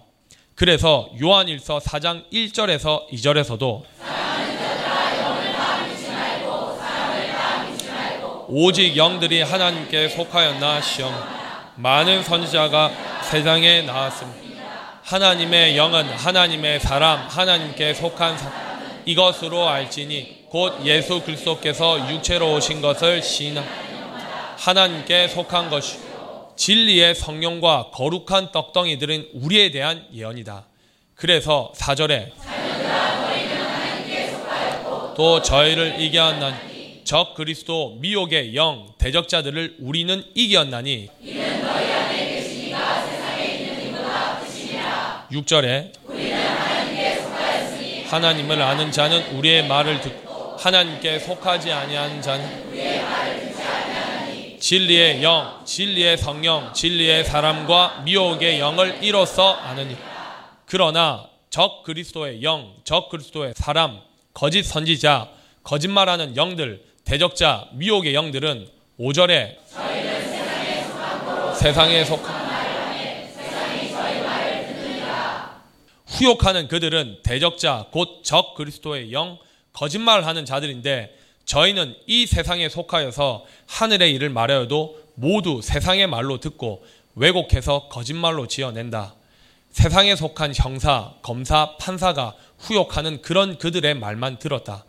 그래서 요한 1서 4장 1절에서 2절에서도 사랑하는 자들아 영을 다 믿지 말고 사람을 다 믿지 말고 오직 영들이 하나님께 속하였나 시험 많은 선지자가 세상에 나왔음 하나님의 영은 하나님의 사람 하나님께 속한 사람 이것으로 알지니 곧 예수 그리스도께서 육체로 오신 것을 시인하라. 하나님께 속한 것이요 진리의 성령과 거룩한 떡덩이들은 우리에 대한 예언이다. 그래서 4절에 또 저희를 이겨왔나니 적 그리스도 미혹의 영 대적자들을 우리는 이겨왔나니 이는 너희 안에 계시니가 세상에 있는 이보다 크시니라. 6절에 우리는 하나님께 속하였으니 하나님을 아는 자는 우리의 말을 듣고 하나님께 속하지 아니한 자는 우리의 말을 듣지 아니하니 진리의 영 진리의 성령 진리의 사람과 미혹의 영을 이로써 아느니. 그러나 적 그리스도의 영 적 그리스도의 사람 거짓 선지자, 거짓말하는 영들, 대적자, 미혹의 영들은 5절에 저희는 세상에 속한 고로 세상에 속한 말을 하네 세상이 저희 말을 듣느니라. 후욕하는 그들은 대적자, 곧 적 그리스도의 영, 거짓말하는 자들인데 저희는 이 세상에 속하여서 하늘의 일을 말하여도 모두 세상의 말로 듣고 왜곡해서 거짓말로 지어낸다. 세상에 속한 형사, 검사, 판사가 후욕하는 그런 그들의 말만 들었다.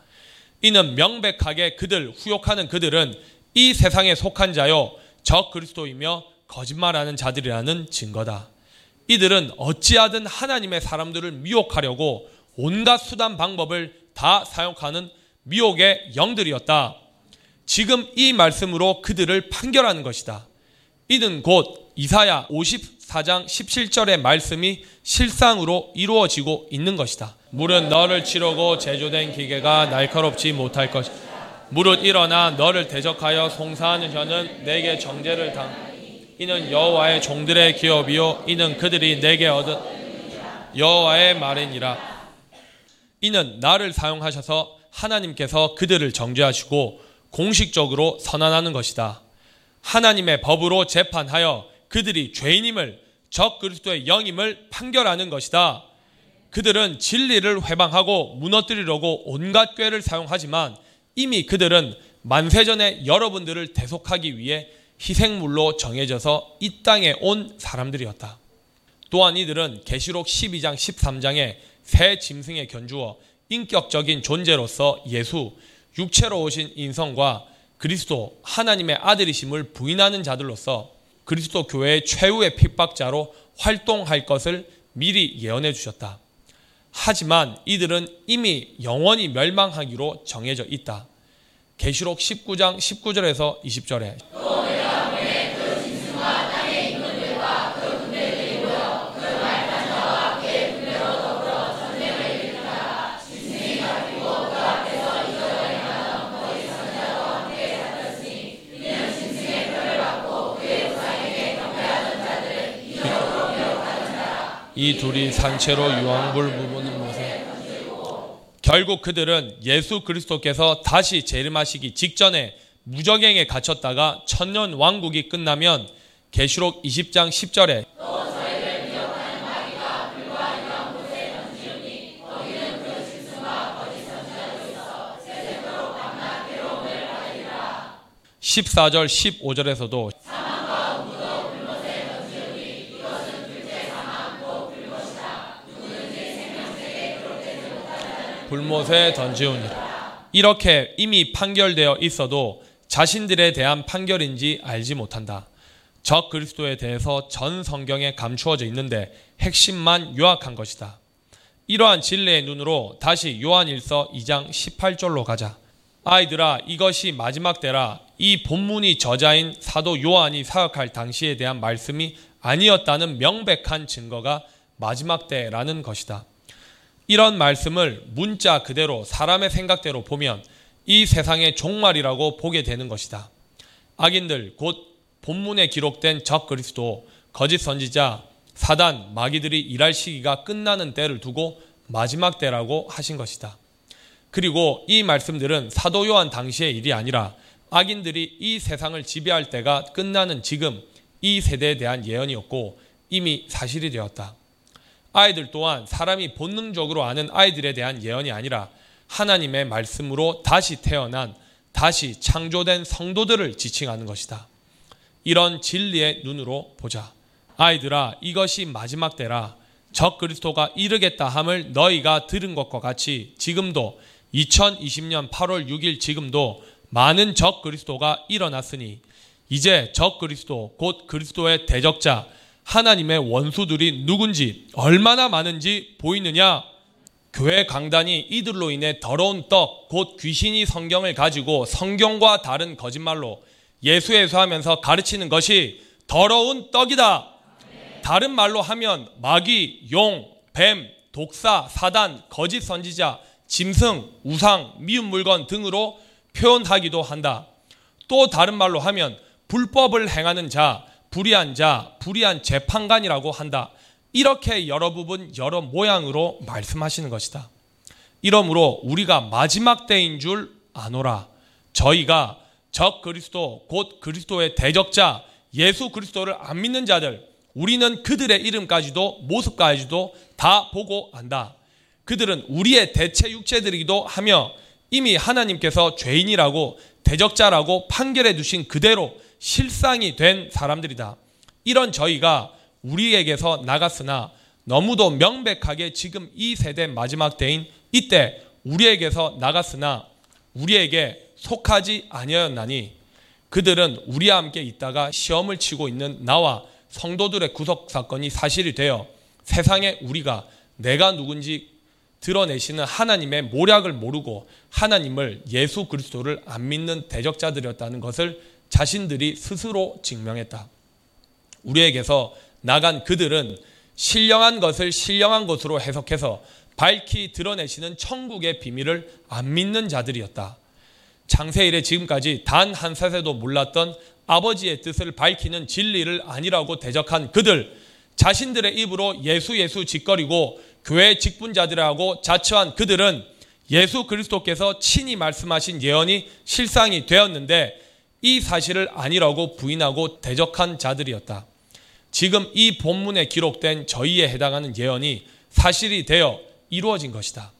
이는 명백하게 그들 후욕하는 그들은 이 세상에 속한 자요 적 그리스도이며 거짓말하는 자들이라는 증거다. 이들은 어찌하든 하나님의 사람들을 미혹하려고 온갖 수단 방법을 다 사용하는 미혹의 영들이었다. 지금 이 말씀으로 그들을 판결하는 것이다. 이는 곧 이사야 54장 17절의 말씀이 실상으로 이루어지고 있는 것이다. 물은 너를 치르고 제조된 기계가 날카롭지 못할 것이다. 무릇 일어나 너를 대적하여 송사하는 자는 내게 정죄를 당하니 이는 여호와의 종들의 기업이요 이는 그들이 내게 얻은 여호와의 말이니라. 이는 나를 사용하셔서 하나님께서 그들을 정죄하시고 공식적으로 선언하는 것이다. 하나님의 법으로 재판하여 그들이 죄인임을 적 그리스도의 영임을 판결하는 것이다. 그들은 진리를 회방하고 무너뜨리려고 온갖 꾀를 사용하지만 이미 그들은 만세전에 여러분들을 대속하기 위해 희생물로 정해져서 이 땅에 온 사람들이었다. 또한 이들은 계시록 12장 13장에 새 짐승에 견주어 인격적인 존재로서 예수, 육체로 오신 인성과 그리스도 하나님의 아들이심을 부인하는 자들로서 그리스도 교회의 최후의 핍박자로 활동할 것을 미리 예언해 주셨다. 하지만 이들은 이미 영원히 멸망하기로 정해져 있다. 계시록 19장 19절에서 20절에 또 내가 보내 그 짐승과 땅의 임금들과 그 군대들이 모여 그 말단 자와 그의 군대로 더불어 전쟁을 일으키라. 짐승이 잡히고 그 앞에서 이어져야 하는 거짓 선자도 함께 잡혔으니 이는 짐승의 표를 받고 그의 우상에게 경배하던 자들을 이어로 기억하는 자라. 이 둘이 산채로 유황불 부분 결국 그들은 예수 그리스도께서 다시 재림하시기 직전에 무저갱에 갇혔다가 천년 왕국이 끝나면 계시록 20장 10절에 또 저희를 미혹하는 마귀가 불과 이런 곳에 던지우니 거기는 그 짐승과 거짓 선지자도 있어 세세토록 만나 괴로움을 받으리라. 14절 15절에서도 사망과 음부도 불못에 던지우니 이것은 둘째 사망 곧 불못이다. 누구든지 생명책에 기록되지 못하리라. 불못에 던지우니라. 이렇게 이미 판결되어 있어도 자신들에 대한 판결인지 알지 못한다. 적 그리스도에 대해서 전 성경에 감추어져 있는데 핵심만 요약한 것이다. 이러한 진리의 눈으로 다시 요한일서 2장 18절로 가자. 아이들아, 이것이 마지막 때라. 이 본문이 저자인 사도 요한이 사역할 당시에 대한 말씀이 아니었다는 명백한 증거가 마지막 때라는 것이다. 이런 말씀을 문자 그대로 사람의 생각대로 보면 이 세상의 종말이라고 보게 되는 것이다. 악인들, 곧 본문에 기록된 적 그리스도, 거짓 선지자, 사단, 마귀들이 일할 시기가 끝나는 때를 두고 마지막 때라고 하신 것이다. 그리고 이 말씀들은 사도 요한 당시의 일이 아니라 악인들이 이 세상을 지배할 때가 끝나는 지금 이 세대에 대한 예언이었고 이미 사실이 되었다. 아이들 또한 사람이 본능적으로 아는 아이들에 대한 예언이 아니라 하나님의 말씀으로 다시 태어난 다시 창조된 성도들을 지칭하는 것이다. 이런 진리의 눈으로 보자. 아이들아, 이것이 마지막 때라. 적 그리스도가 이르겠다 함을 너희가 들은 것과 같이 지금도 2020년 8월 6일 지금도 많은 적 그리스도가 일어났으니 이제 적 그리스도 곧 그리스도의 대적자 하나님의 원수들이 누군지 얼마나 많은지 보이느냐. 교회 강단이 이들로 인해 더러운 떡 곧 귀신이 성경을 가지고 성경과 다른 거짓말로 예수 예수 하면서 가르치는 것이 더러운 떡이다. 다른 말로 하면 마귀, 용, 뱀, 독사, 사단, 거짓 선지자, 짐승, 우상, 미운 물건 등으로 표현하기도 한다. 또 다른 말로 하면 불법을 행하는 자, 불의한 재판관이라고 한다. 이렇게 여러 부분 여러 모양으로 말씀하시는 것이다. 이러므로 우리가 마지막 때인 줄 아노라. 저희가 적 그리스도 곧 그리스도의 대적자 예수 그리스도를 안 믿는 자들, 우리는 그들의 이름까지도 모습까지도 다 보고 안다. 그들은 우리의 대체 육체들이기도 하며 이미 하나님께서 죄인이라고 대적자라고 판결해 두신 그대로 실상이 된 사람들이다. 이런 저희가 우리에게서 나갔으나 너무도 명백하게 지금 이 세대 마지막 때인 이때 우리에게서 나갔으나 우리에게 속하지 아니하였나니 그들은 우리와 함께 있다가 시험을 치고 있는 나와 성도들의 구속사건이 사실이 되어 세상에 우리가 내가 누군지 드러내시는 하나님의 모략을 모르고 하나님을 예수 그리스도를 안 믿는 대적자들이었다는 것을 자신들이 스스로 증명했다. 우리에게서 나간 그들은 신령한 것을 신령한 것으로 해석해서 밝히 드러내시는 천국의 비밀을 안 믿는 자들이었다. 창세 이래 지금까지 단 한 사세도 몰랐던 아버지의 뜻을 밝히는 진리를 아니라고 대적한 그들, 자신들의 입으로 예수 예수 짓거리고 교회 직분자들하고 자처한 그들은 예수 그리스도께서 친히 말씀하신 예언이 실상이 되었는데 이 사실을 아니라고 부인하고 대적한 자들이었다. 지금 이 본문에 기록된 저희에 해당하는 예언이 사실이 되어 이루어진 것이다.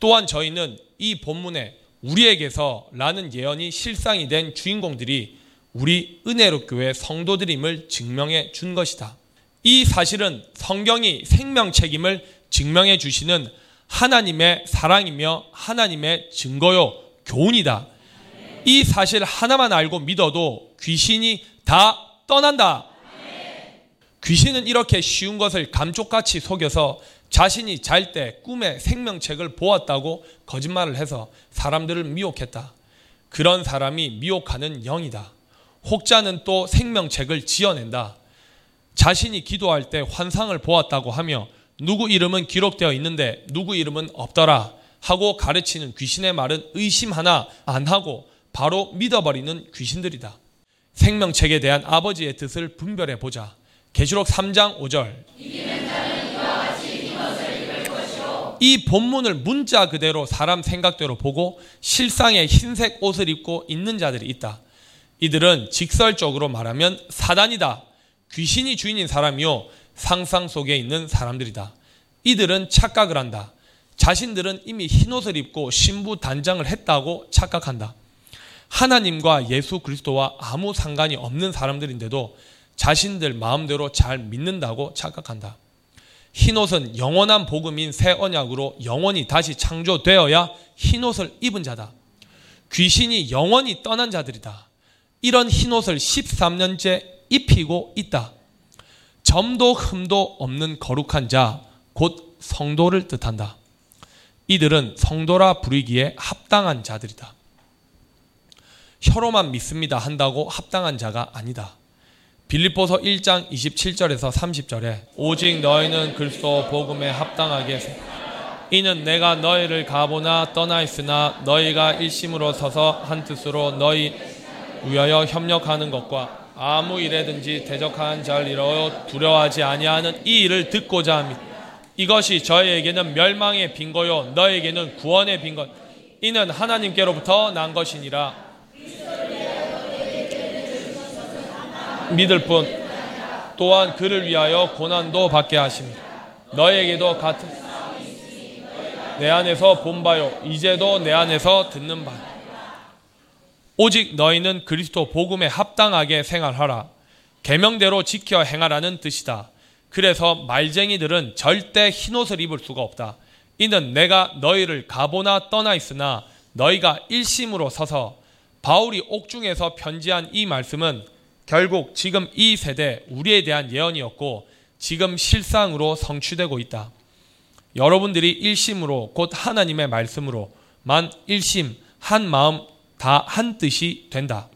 또한 저희는 이 본문에 우리에게서 라는 예언이 실상이 된 주인공들이 우리 은혜로 교회 성도들임을 증명해 준 것이다. 이 사실은 성경이 생명 책임을 증명해 주시는 하나님의 사랑이며 하나님의 증거요 교훈이다. 이 사실 하나만 알고 믿어도 귀신이 다 떠난다. 귀신은 이렇게 쉬운 것을 감쪽같이 속여서 자신이 잘 때 꿈에 생명책을 보았다고 거짓말을 해서 사람들을 미혹했다. 그런 사람이 미혹하는 영이다. 혹자는 또 생명책을 지어낸다. 자신이 기도할 때 환상을 보았다고 하며 누구 이름은 기록되어 있는데 누구 이름은 없더라 하고 가르치는 귀신의 말은 의심하나 안 하고 바로 믿어버리는 귀신들이다. 생명책에 대한 아버지의 뜻을 분별해보자. 계시록 3장 5절. 이 본문을 문자 그대로 사람 생각대로 보고 실상에 흰색 옷을 입고 있는 자들이 있다. 이들은 직설적으로 말하면 사단이다. 귀신이 주인인 사람이요 상상 속에 있는 사람들이다. 이들은 착각을 한다. 자신들은 이미 흰옷을 입고 신부 단장을 했다고 착각한다. 하나님과 예수 그리스도와 아무 상관이 없는 사람들인데도 자신들 마음대로 잘 믿는다고 착각한다. 흰옷은 영원한 복음인 새 언약으로 영원히 다시 창조되어야 흰옷을 입은 자다. 귀신이 영원히 떠난 자들이다. 이런 흰옷을 13년째 입히고 있다. 점도 흠도 없는 거룩한 자, 곧 성도를 뜻한다. 이들은 성도라 부르기에 합당한 자들이다. 혀로만 믿습니다 한다고 합당한 자가 아니다. 빌립보서 1장 27절에서 30절에 오직 너희는 그리스도 복음에 합당하게 이는 내가 너희를 가보나 떠나 있으나 너희가 일심으로 서서 한 뜻으로 너희 위하여 협력하는 것과 아무 일에든지 대적한 자를 이뤄 두려워하지 아니하는 이 일을 듣고자 합니다. 이것이 저희에게는 멸망의 빈거요 너희에게는 구원의 빈것 이는 하나님께로부터 난 것이니라. 믿을 뿐 또한 그를 위하여 고난도 받게 하십니다. 너에게도 같은 내 안에서 본 바요 이제도 내 안에서 듣는 바 오직 너희는 그리스도 복음에 합당하게 생활하라. 계명대로 지켜 행하라는 뜻이다. 그래서 말쟁이들은 절대 흰옷을 입을 수가 없다. 이는 내가 너희를 가보나 떠나 있으나 너희가 일심으로 서서 바울이 옥중에서 편지한 이 말씀은 결국 지금 이 세대 우리에 대한 예언이었고 지금 실상으로 성취되고 있다. 여러분들이 일심으로 곧 하나님의 말씀으로만 일심 한 마음 다 한 뜻이 된다.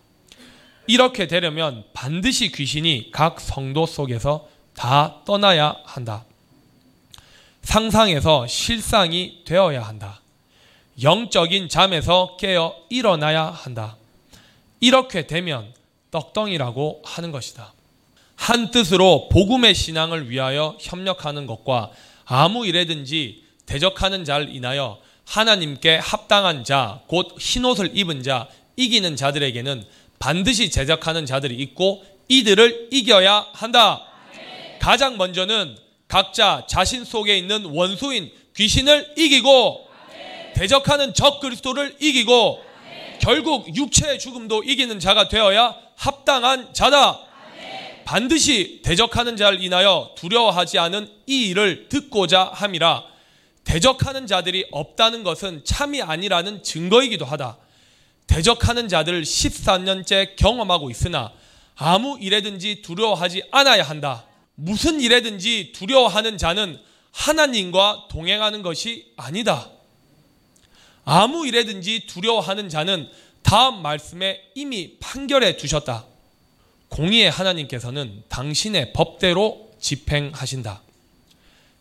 이렇게 되려면 반드시 귀신이 각 성도 속에서 다 떠나야 한다. 상상에서 실상이 되어야 한다. 영적인 잠에서 깨어 일어나야 한다. 이렇게 되면 떡덩이라고 하는 것이다. 한 뜻으로 복음의 신앙을 위하여 협력하는 것과 아무 일에든지 대적하는 자를 인하여 하나님께 합당한 자, 곧 흰옷을 입은 자, 이기는 자들에게는 반드시 제적하는 자들이 있고 이들을 이겨야 한다. 가장 먼저는 각자 자신 속에 있는 원수인 귀신을 이기고 대적하는 적 그리스도를 이기고 결국 육체의 죽음도 이기는 자가 되어야 합당한 자다. 반드시 대적하는 자를 인하여 두려워하지 않은 이 일을 듣고자 함이라. 대적하는 자들이 없다는 것은 참이 아니라는 증거이기도 하다. 대적하는 자들을 13년째 경험하고 있으나 아무 일에든지 두려워하지 않아야 한다. 무슨 일에든지 두려워하는 자는 하나님과 동행하는 것이 아니다. 아무 일에든지 두려워하는 자는 다음 말씀에 이미 판결해 두셨다. 공의의 하나님께서는 당신의 법대로 집행하신다.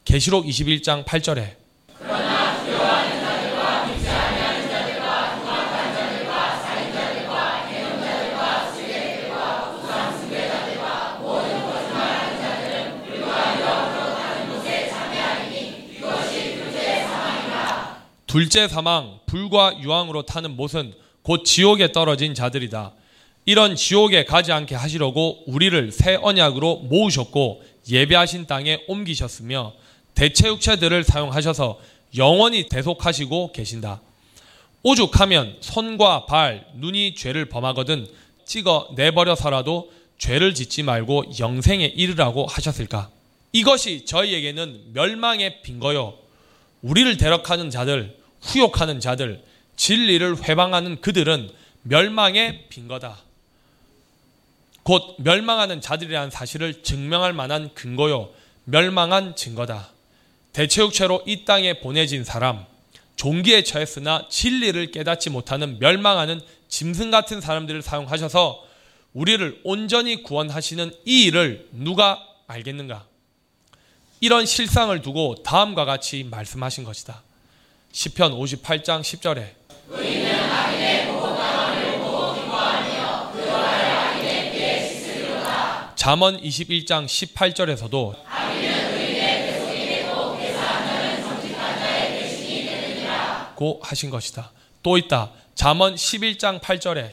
계시록 21장 8절에 그러나 두려워하는 자들과 믿지 아니하는 자들과 흉악한 자들과 살인자들과 해동자들과 수괴들과 우상 숭배자들과 모든 거짓말하는 자들은 불과하여 들어가는 곳에 참여하리니 이것이 둘째 사망이라. 둘째 사망 불과 유황으로 타는 못은 곧 지옥에 떨어진 자들이다. 이런 지옥에 가지 않게 하시려고 우리를 새 언약으로 모으셨고 예배하신 땅에 옮기셨으며 대체 육체들을 사용하셔서 영원히 대속하시고 계신다. 오죽하면 손과 발, 눈이 죄를 범하거든 찍어 내버려서라도 죄를 짓지 말고 영생에 이르라고 하셨을까? 이것이 저희에게는 멸망의 빈거요. 우리를 대적하는 자들, 후욕하는 자들, 진리를 회방하는 그들은 멸망의 빈거다. 곧 멸망하는 자들이라는 사실을 증명할 만한 근거요. 멸망한 증거다. 대체육체로 이 땅에 보내진 사람, 종기에 처했으나 진리를 깨닫지 못하는 멸망하는 짐승 같은 사람들을 사용하셔서 우리를 온전히 구원하시는 이 일을 누가 알겠는가? 이런 실상을 두고 다음과 같이 말씀하신 것이다. 시편 58장 10절에 우리는 악인의 잠언 21장 18절에서도 고 하신 것이다. 또 있다. 잠언 11장 8절에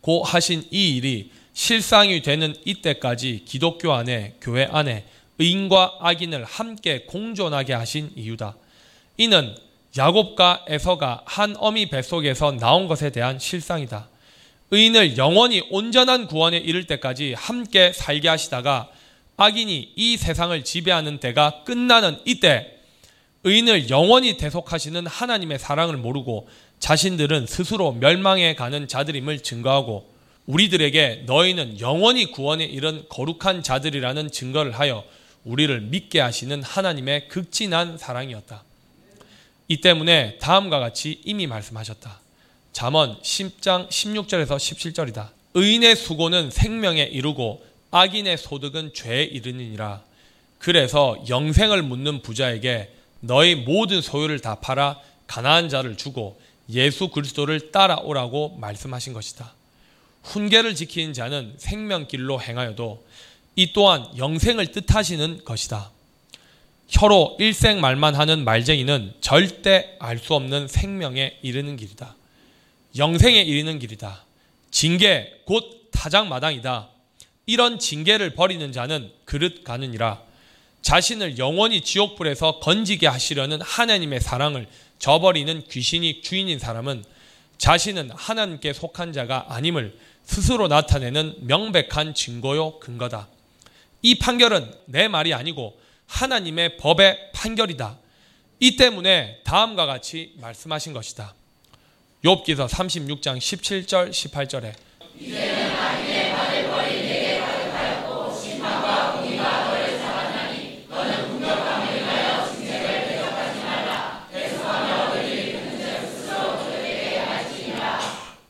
고 하신 이 일이 실상이 되는 이때까지 기독교 안에 교회 안에 의인과 악인을 함께 공존하게 하신 이유다. 이는 야곱과 에서가 한 어미 뱃속에서 나온 것에 대한 실상이다. 의인을 영원히 온전한 구원에 이를 때까지 함께 살게 하시다가 악인이 이 세상을 지배하는 때가 끝나는 이때 의인을 영원히 대속하시는 하나님의 사랑을 모르고 자신들은 스스로 멸망해 가는 자들임을 증거하고 우리들에게 너희는 영원히 구원에 이른 거룩한 자들이라는 증거를 하여 우리를 믿게 하시는 하나님의 극진한 사랑이었다. 이 때문에 다음과 같이 이미 말씀하셨다. 잠언 10장 16절에서 17절이다. 의인의 수고는 생명에 이르고 악인의 소득은 죄에 이르니라. 그래서 영생을 묻는 부자에게 너희 모든 소유를 다 팔아 가난한 자를 주고 예수 그리스도를 따라오라고 말씀하신 것이다. 훈계를 지키는 자는 생명길로 행하여도 이 또한 영생을 뜻하시는 것이다. 혀로 일생 말만 하는 말쟁이는 절대 알 수 없는 생명에 이르는 길이다. 영생에 이르는 길이다. 징계 곧 타작마당이다. 이런 징계를 버리는 자는 그릇 가느니라. 자신을 영원히 지옥불에서 건지게 하시려는 하나님의 사랑을 저버리는 귀신이 주인인 사람은 자신은 하나님께 속한 자가 아님을 스스로 나타내는 명백한 증거요 근거다. 이 판결은 내 말이 아니고 하나님의 법의 판결이다. 이 때문에 다음과 같이 말씀하신 것이다. 욥기서 36장 17절 18절에 이제는 나의 받을 벌이 내게 가득하였고 심판과 공의가 너를 잡았나니 너는 공격함에 인하여 진실을 대적하지 말라. 대속하며 너를 이끄는 자 스스로 너에게 알지니라.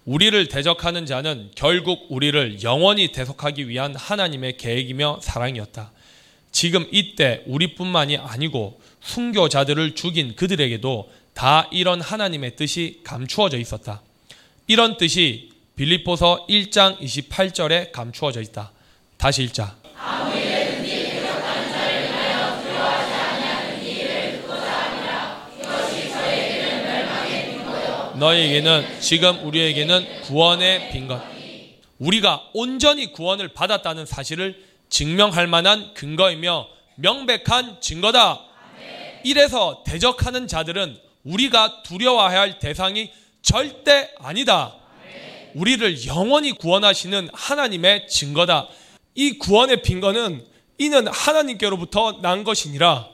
우리를 대적하는 자는 결국 우리를 영원히 대속하기 위한 하나님의 계획이며 사랑이었다. 지금 이때 우리뿐만이 아니고 순교자들을 죽인 그들에게도 다 이런 하나님의 뜻이 감추어져 있었다. 이런 뜻이 빌립보서 1장 28절에 감추어져 있다. 다시 읽자. 아무 일에든지 대적하는 자를 인하여 두려워하지 아니하는 이 일을 듣고자 하니라. 이것이 저에게는 멸망의 빈거요 너희에게는 지금 우리에게는 구원의 빈것. 우리가 온전히 구원을 받았다는 사실을 증명할 만한 근거이며 명백한 증거다. 이래서 대적하는 자들은 우리가 두려워해야 할 대상이 절대 아니다. 우리를 영원히 구원하시는 하나님의 증거다. 이 구원의 빈거는 이는 하나님께로부터 난 것이니라.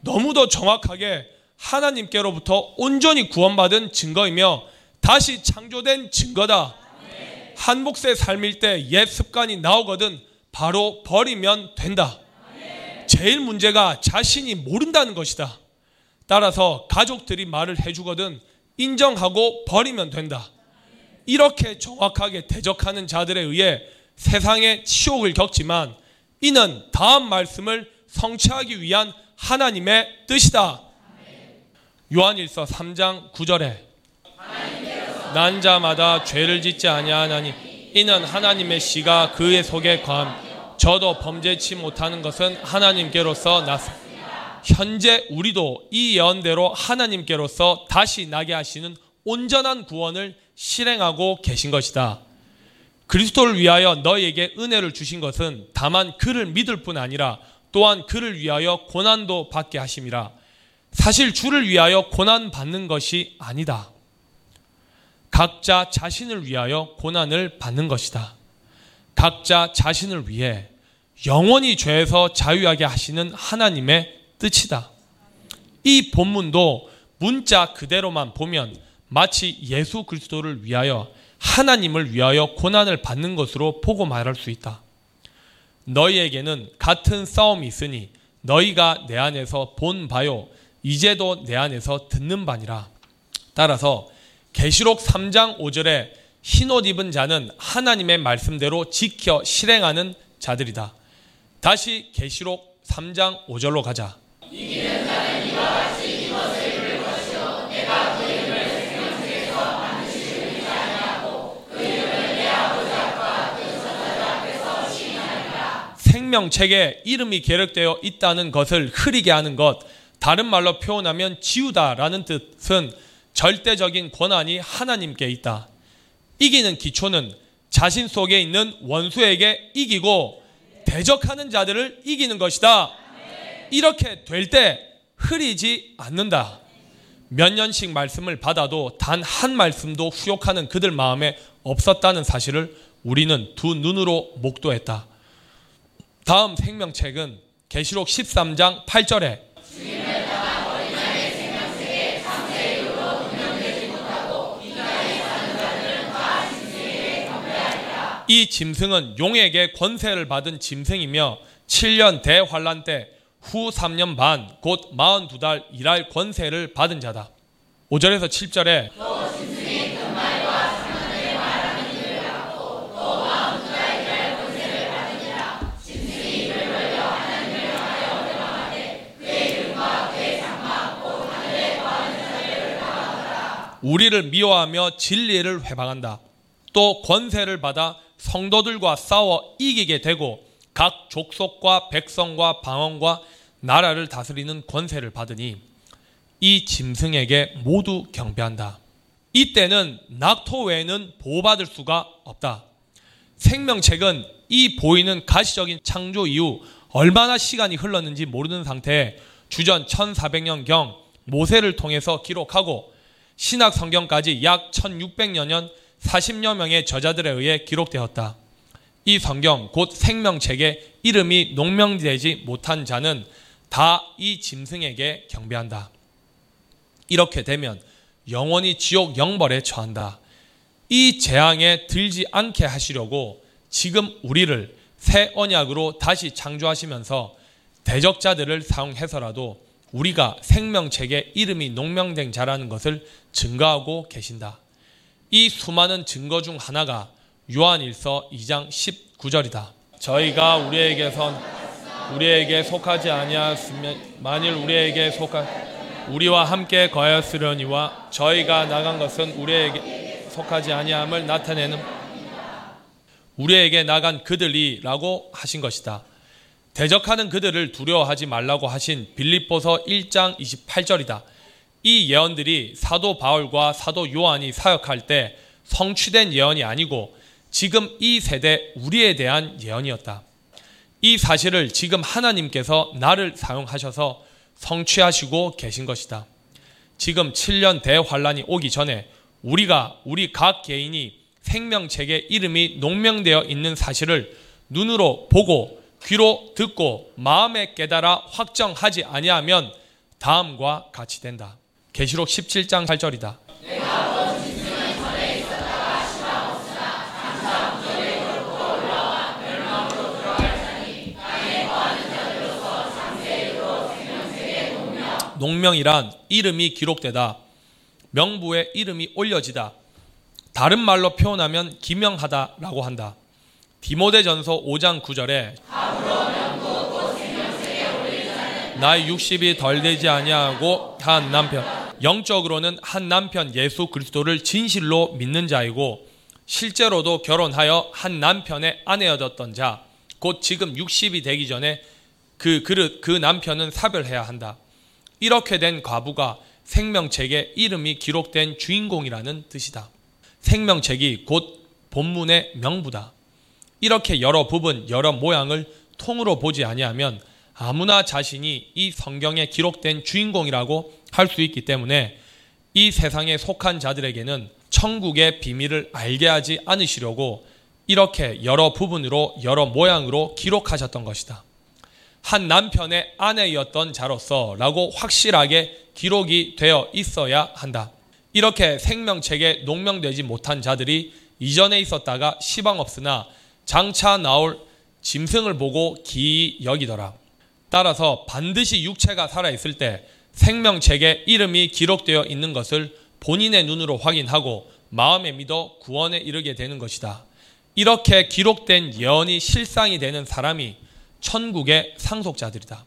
너무도 정확하게 하나님께로부터 온전히 구원받은 증거이며 다시 창조된 증거다. 한 몫의 삶일 때 옛 습관이 나오거든 바로 버리면 된다. 제일 문제가 자신이 모른다는 것이다. 따라서 가족들이 말을 해주거든 인정하고 버리면 된다. 이렇게 정확하게 대적하는 자들에 의해 세상의 치욕을 겪지만 이는 다음 말씀을 성취하기 위한 하나님의 뜻이다. 요한일서 3장 9절에 난 자마다 죄를 짓지 아니하나니 이는 하나님의 씨가 그의 속에 거함 저도 범죄치 못하는 것은 하나님께로서 났습니다. 현재 우리도 이 예언대로 하나님께로서 다시 나게 하시는 온전한 구원을 실행하고 계신 것이다. 그리스도를 위하여 너에게 은혜를 주신 것은 다만 그를 믿을 뿐 아니라 또한 그를 위하여 고난도 받게 하심이라. 사실 주를 위하여 고난 받는 것이 아니다. 각자 자신을 위하여 고난을 받는 것이다. 각자 자신을 위해 영원히 죄에서 자유하게 하시는 하나님의 뜻이다. 이 본문도 문자 그대로만 보면 마치 예수 그리스도를 위하여 하나님을 위하여 고난을 받는 것으로 보고 말할 수 있다. 너희에게는 같은 싸움이 있으니 너희가 내 안에서 본 바요 이제도 내 안에서 듣는 바니라. 따라서 계시록 3장 5절에 흰옷 입은 자는 하나님의 말씀대로 지켜 실행하는 자들이다. 다시 계시록 3장 5절로 가자. 이기는 자는 이와 같이 이것을 입을 것이요 내가 그 이름을 생명책에서 반드시 흘리지 아니하고 그 이름을 내 아버지 앞과 그 천사들 앞에서 시인하리라. 생명책에 이름이 기록되어 있다는 것을 흐리게 하는 것, 다른 말로 표현하면 지우다라는 뜻은 절대적인 권한이 하나님께 있다. 이기는 기초는 자신 속에 있는 원수에게 이기고 대적하는 자들을 이기는 것이다. 이렇게 될 때 흐리지 않는다. 몇 년씩 말씀을 받아도 단 한 말씀도 후욕하는 그들 마음에 없었다는 사실을 우리는 두 눈으로 목도했다. 다음 생명책은 계시록 13장 8절에 이 짐승은 용에게 권세를 받은 짐승이며 7년 대환란 때 후 3년 반 곧 42달 일할 권세를 받은 자다. 5절에서 7절에 또 짐승이 그 말과 사람의 말하는 일을 받고 또 42달 일할 권세를 받으니라. 짐승이 입을 벌려 하나님을 향하여 대망하되 그의 이름과 그의 장막 곧 하늘에 거하는 자를 회방하더라. 우리를 미워하며 진리를 회방한다. 또 권세를 받아 성도들과 싸워 이기게 되고 각 족속과 백성과 방언과 나라를 다스리는 권세를 받으니 이 짐승에게 모두 경배한다. 이때는 낙토 외에는 보호받을 수가 없다. 생명책은 이 보이는 가시적인 창조 이후 얼마나 시간이 흘렀는지 모르는 상태에 주전 1400년경 모세를 통해서 기록하고 신약 성경까지 약 1600여 년 40여 명의 저자들에 의해 기록되었다. 이 성경 곧 생명책에 이름이 농명되지 못한 자는 다 이 짐승에게 경배한다. 이렇게 되면 영원히 지옥 영벌에 처한다. 이 재앙에 들지 않게 하시려고 지금 우리를 새 언약으로 다시 창조하시면서 대적자들을 사용해서라도 우리가 생명책에 이름이 농명된 자라는 것을 증거하고 계신다. 이 수많은 증거 중 하나가 요한일서 2장 19절이다. 저희가 우리에게 속하지 아니하였으면 만일 우리에게 우리와 함께 거하였으려니와 저희가 나간 것은 우리에게 속하지 아니함을 나타내는 우리에게 나간 그들이라고 하신 것이다. 대적하는 그들을 두려워하지 말라고 하신 빌립보서 1장 28절이다. 이 예언들이 사도 바울과 사도 요한이 사역할 때 성취된 예언이 아니고 지금 이 세대 우리에 대한 예언이었다. 이 사실을 지금 하나님께서 나를 사용하셔서 성취하시고 계신 것이다. 지금 7년 대환란이 오기 전에 우리 각 개인이 생명책에 이름이 농명되어 있는 사실을 눈으로 보고 귀로 듣고 마음에 깨달아 확정하지 아니하면 다음과 같이 된다. 계시록 17장 8절이다. 농명이란 이름이 기록되다, 명부에 이름이 올려지다, 다른 말로 표현하면 기명하다라고 한다. 디모데전서 5장 9절에 나이 60이 덜 되지 아니하고 한 남편, 영적으로는 한 남편 예수 그리스도를 진실로 믿는 자이고 실제로도 결혼하여 한 남편의 아내였던 자, 곧 지금 60이 되기 전에 그 남편은 사별해야 한다. 이렇게 된 과부가 생명책에 이름이 기록된 주인공이라는 뜻이다. 생명책이 곧 본문의 명부다. 이렇게 여러 부분, 여러 모양을 통으로 보지 아니하면 아무나 자신이 이 성경에 기록된 주인공이라고 할 수 있기 때문에 이 세상에 속한 자들에게는 천국의 비밀을 알게 하지 않으시려고 이렇게 여러 부분으로 여러 모양으로 기록하셨던 것이다. 한 남편의 아내였던 자로서 라고 확실하게 기록이 되어 있어야 한다. 이렇게 생명책에 농명되지 못한 자들이 이전에 있었다가 시방 없으나 장차 나올 짐승을 보고 기이 여기더라. 따라서 반드시 육체가 살아있을 때 생명책에 이름이 기록되어 있는 것을 본인의 눈으로 확인하고 마음에 믿어 구원에 이르게 되는 것이다. 이렇게 기록된 예언이 실상이 되는 사람이 천국의 상속자들이다.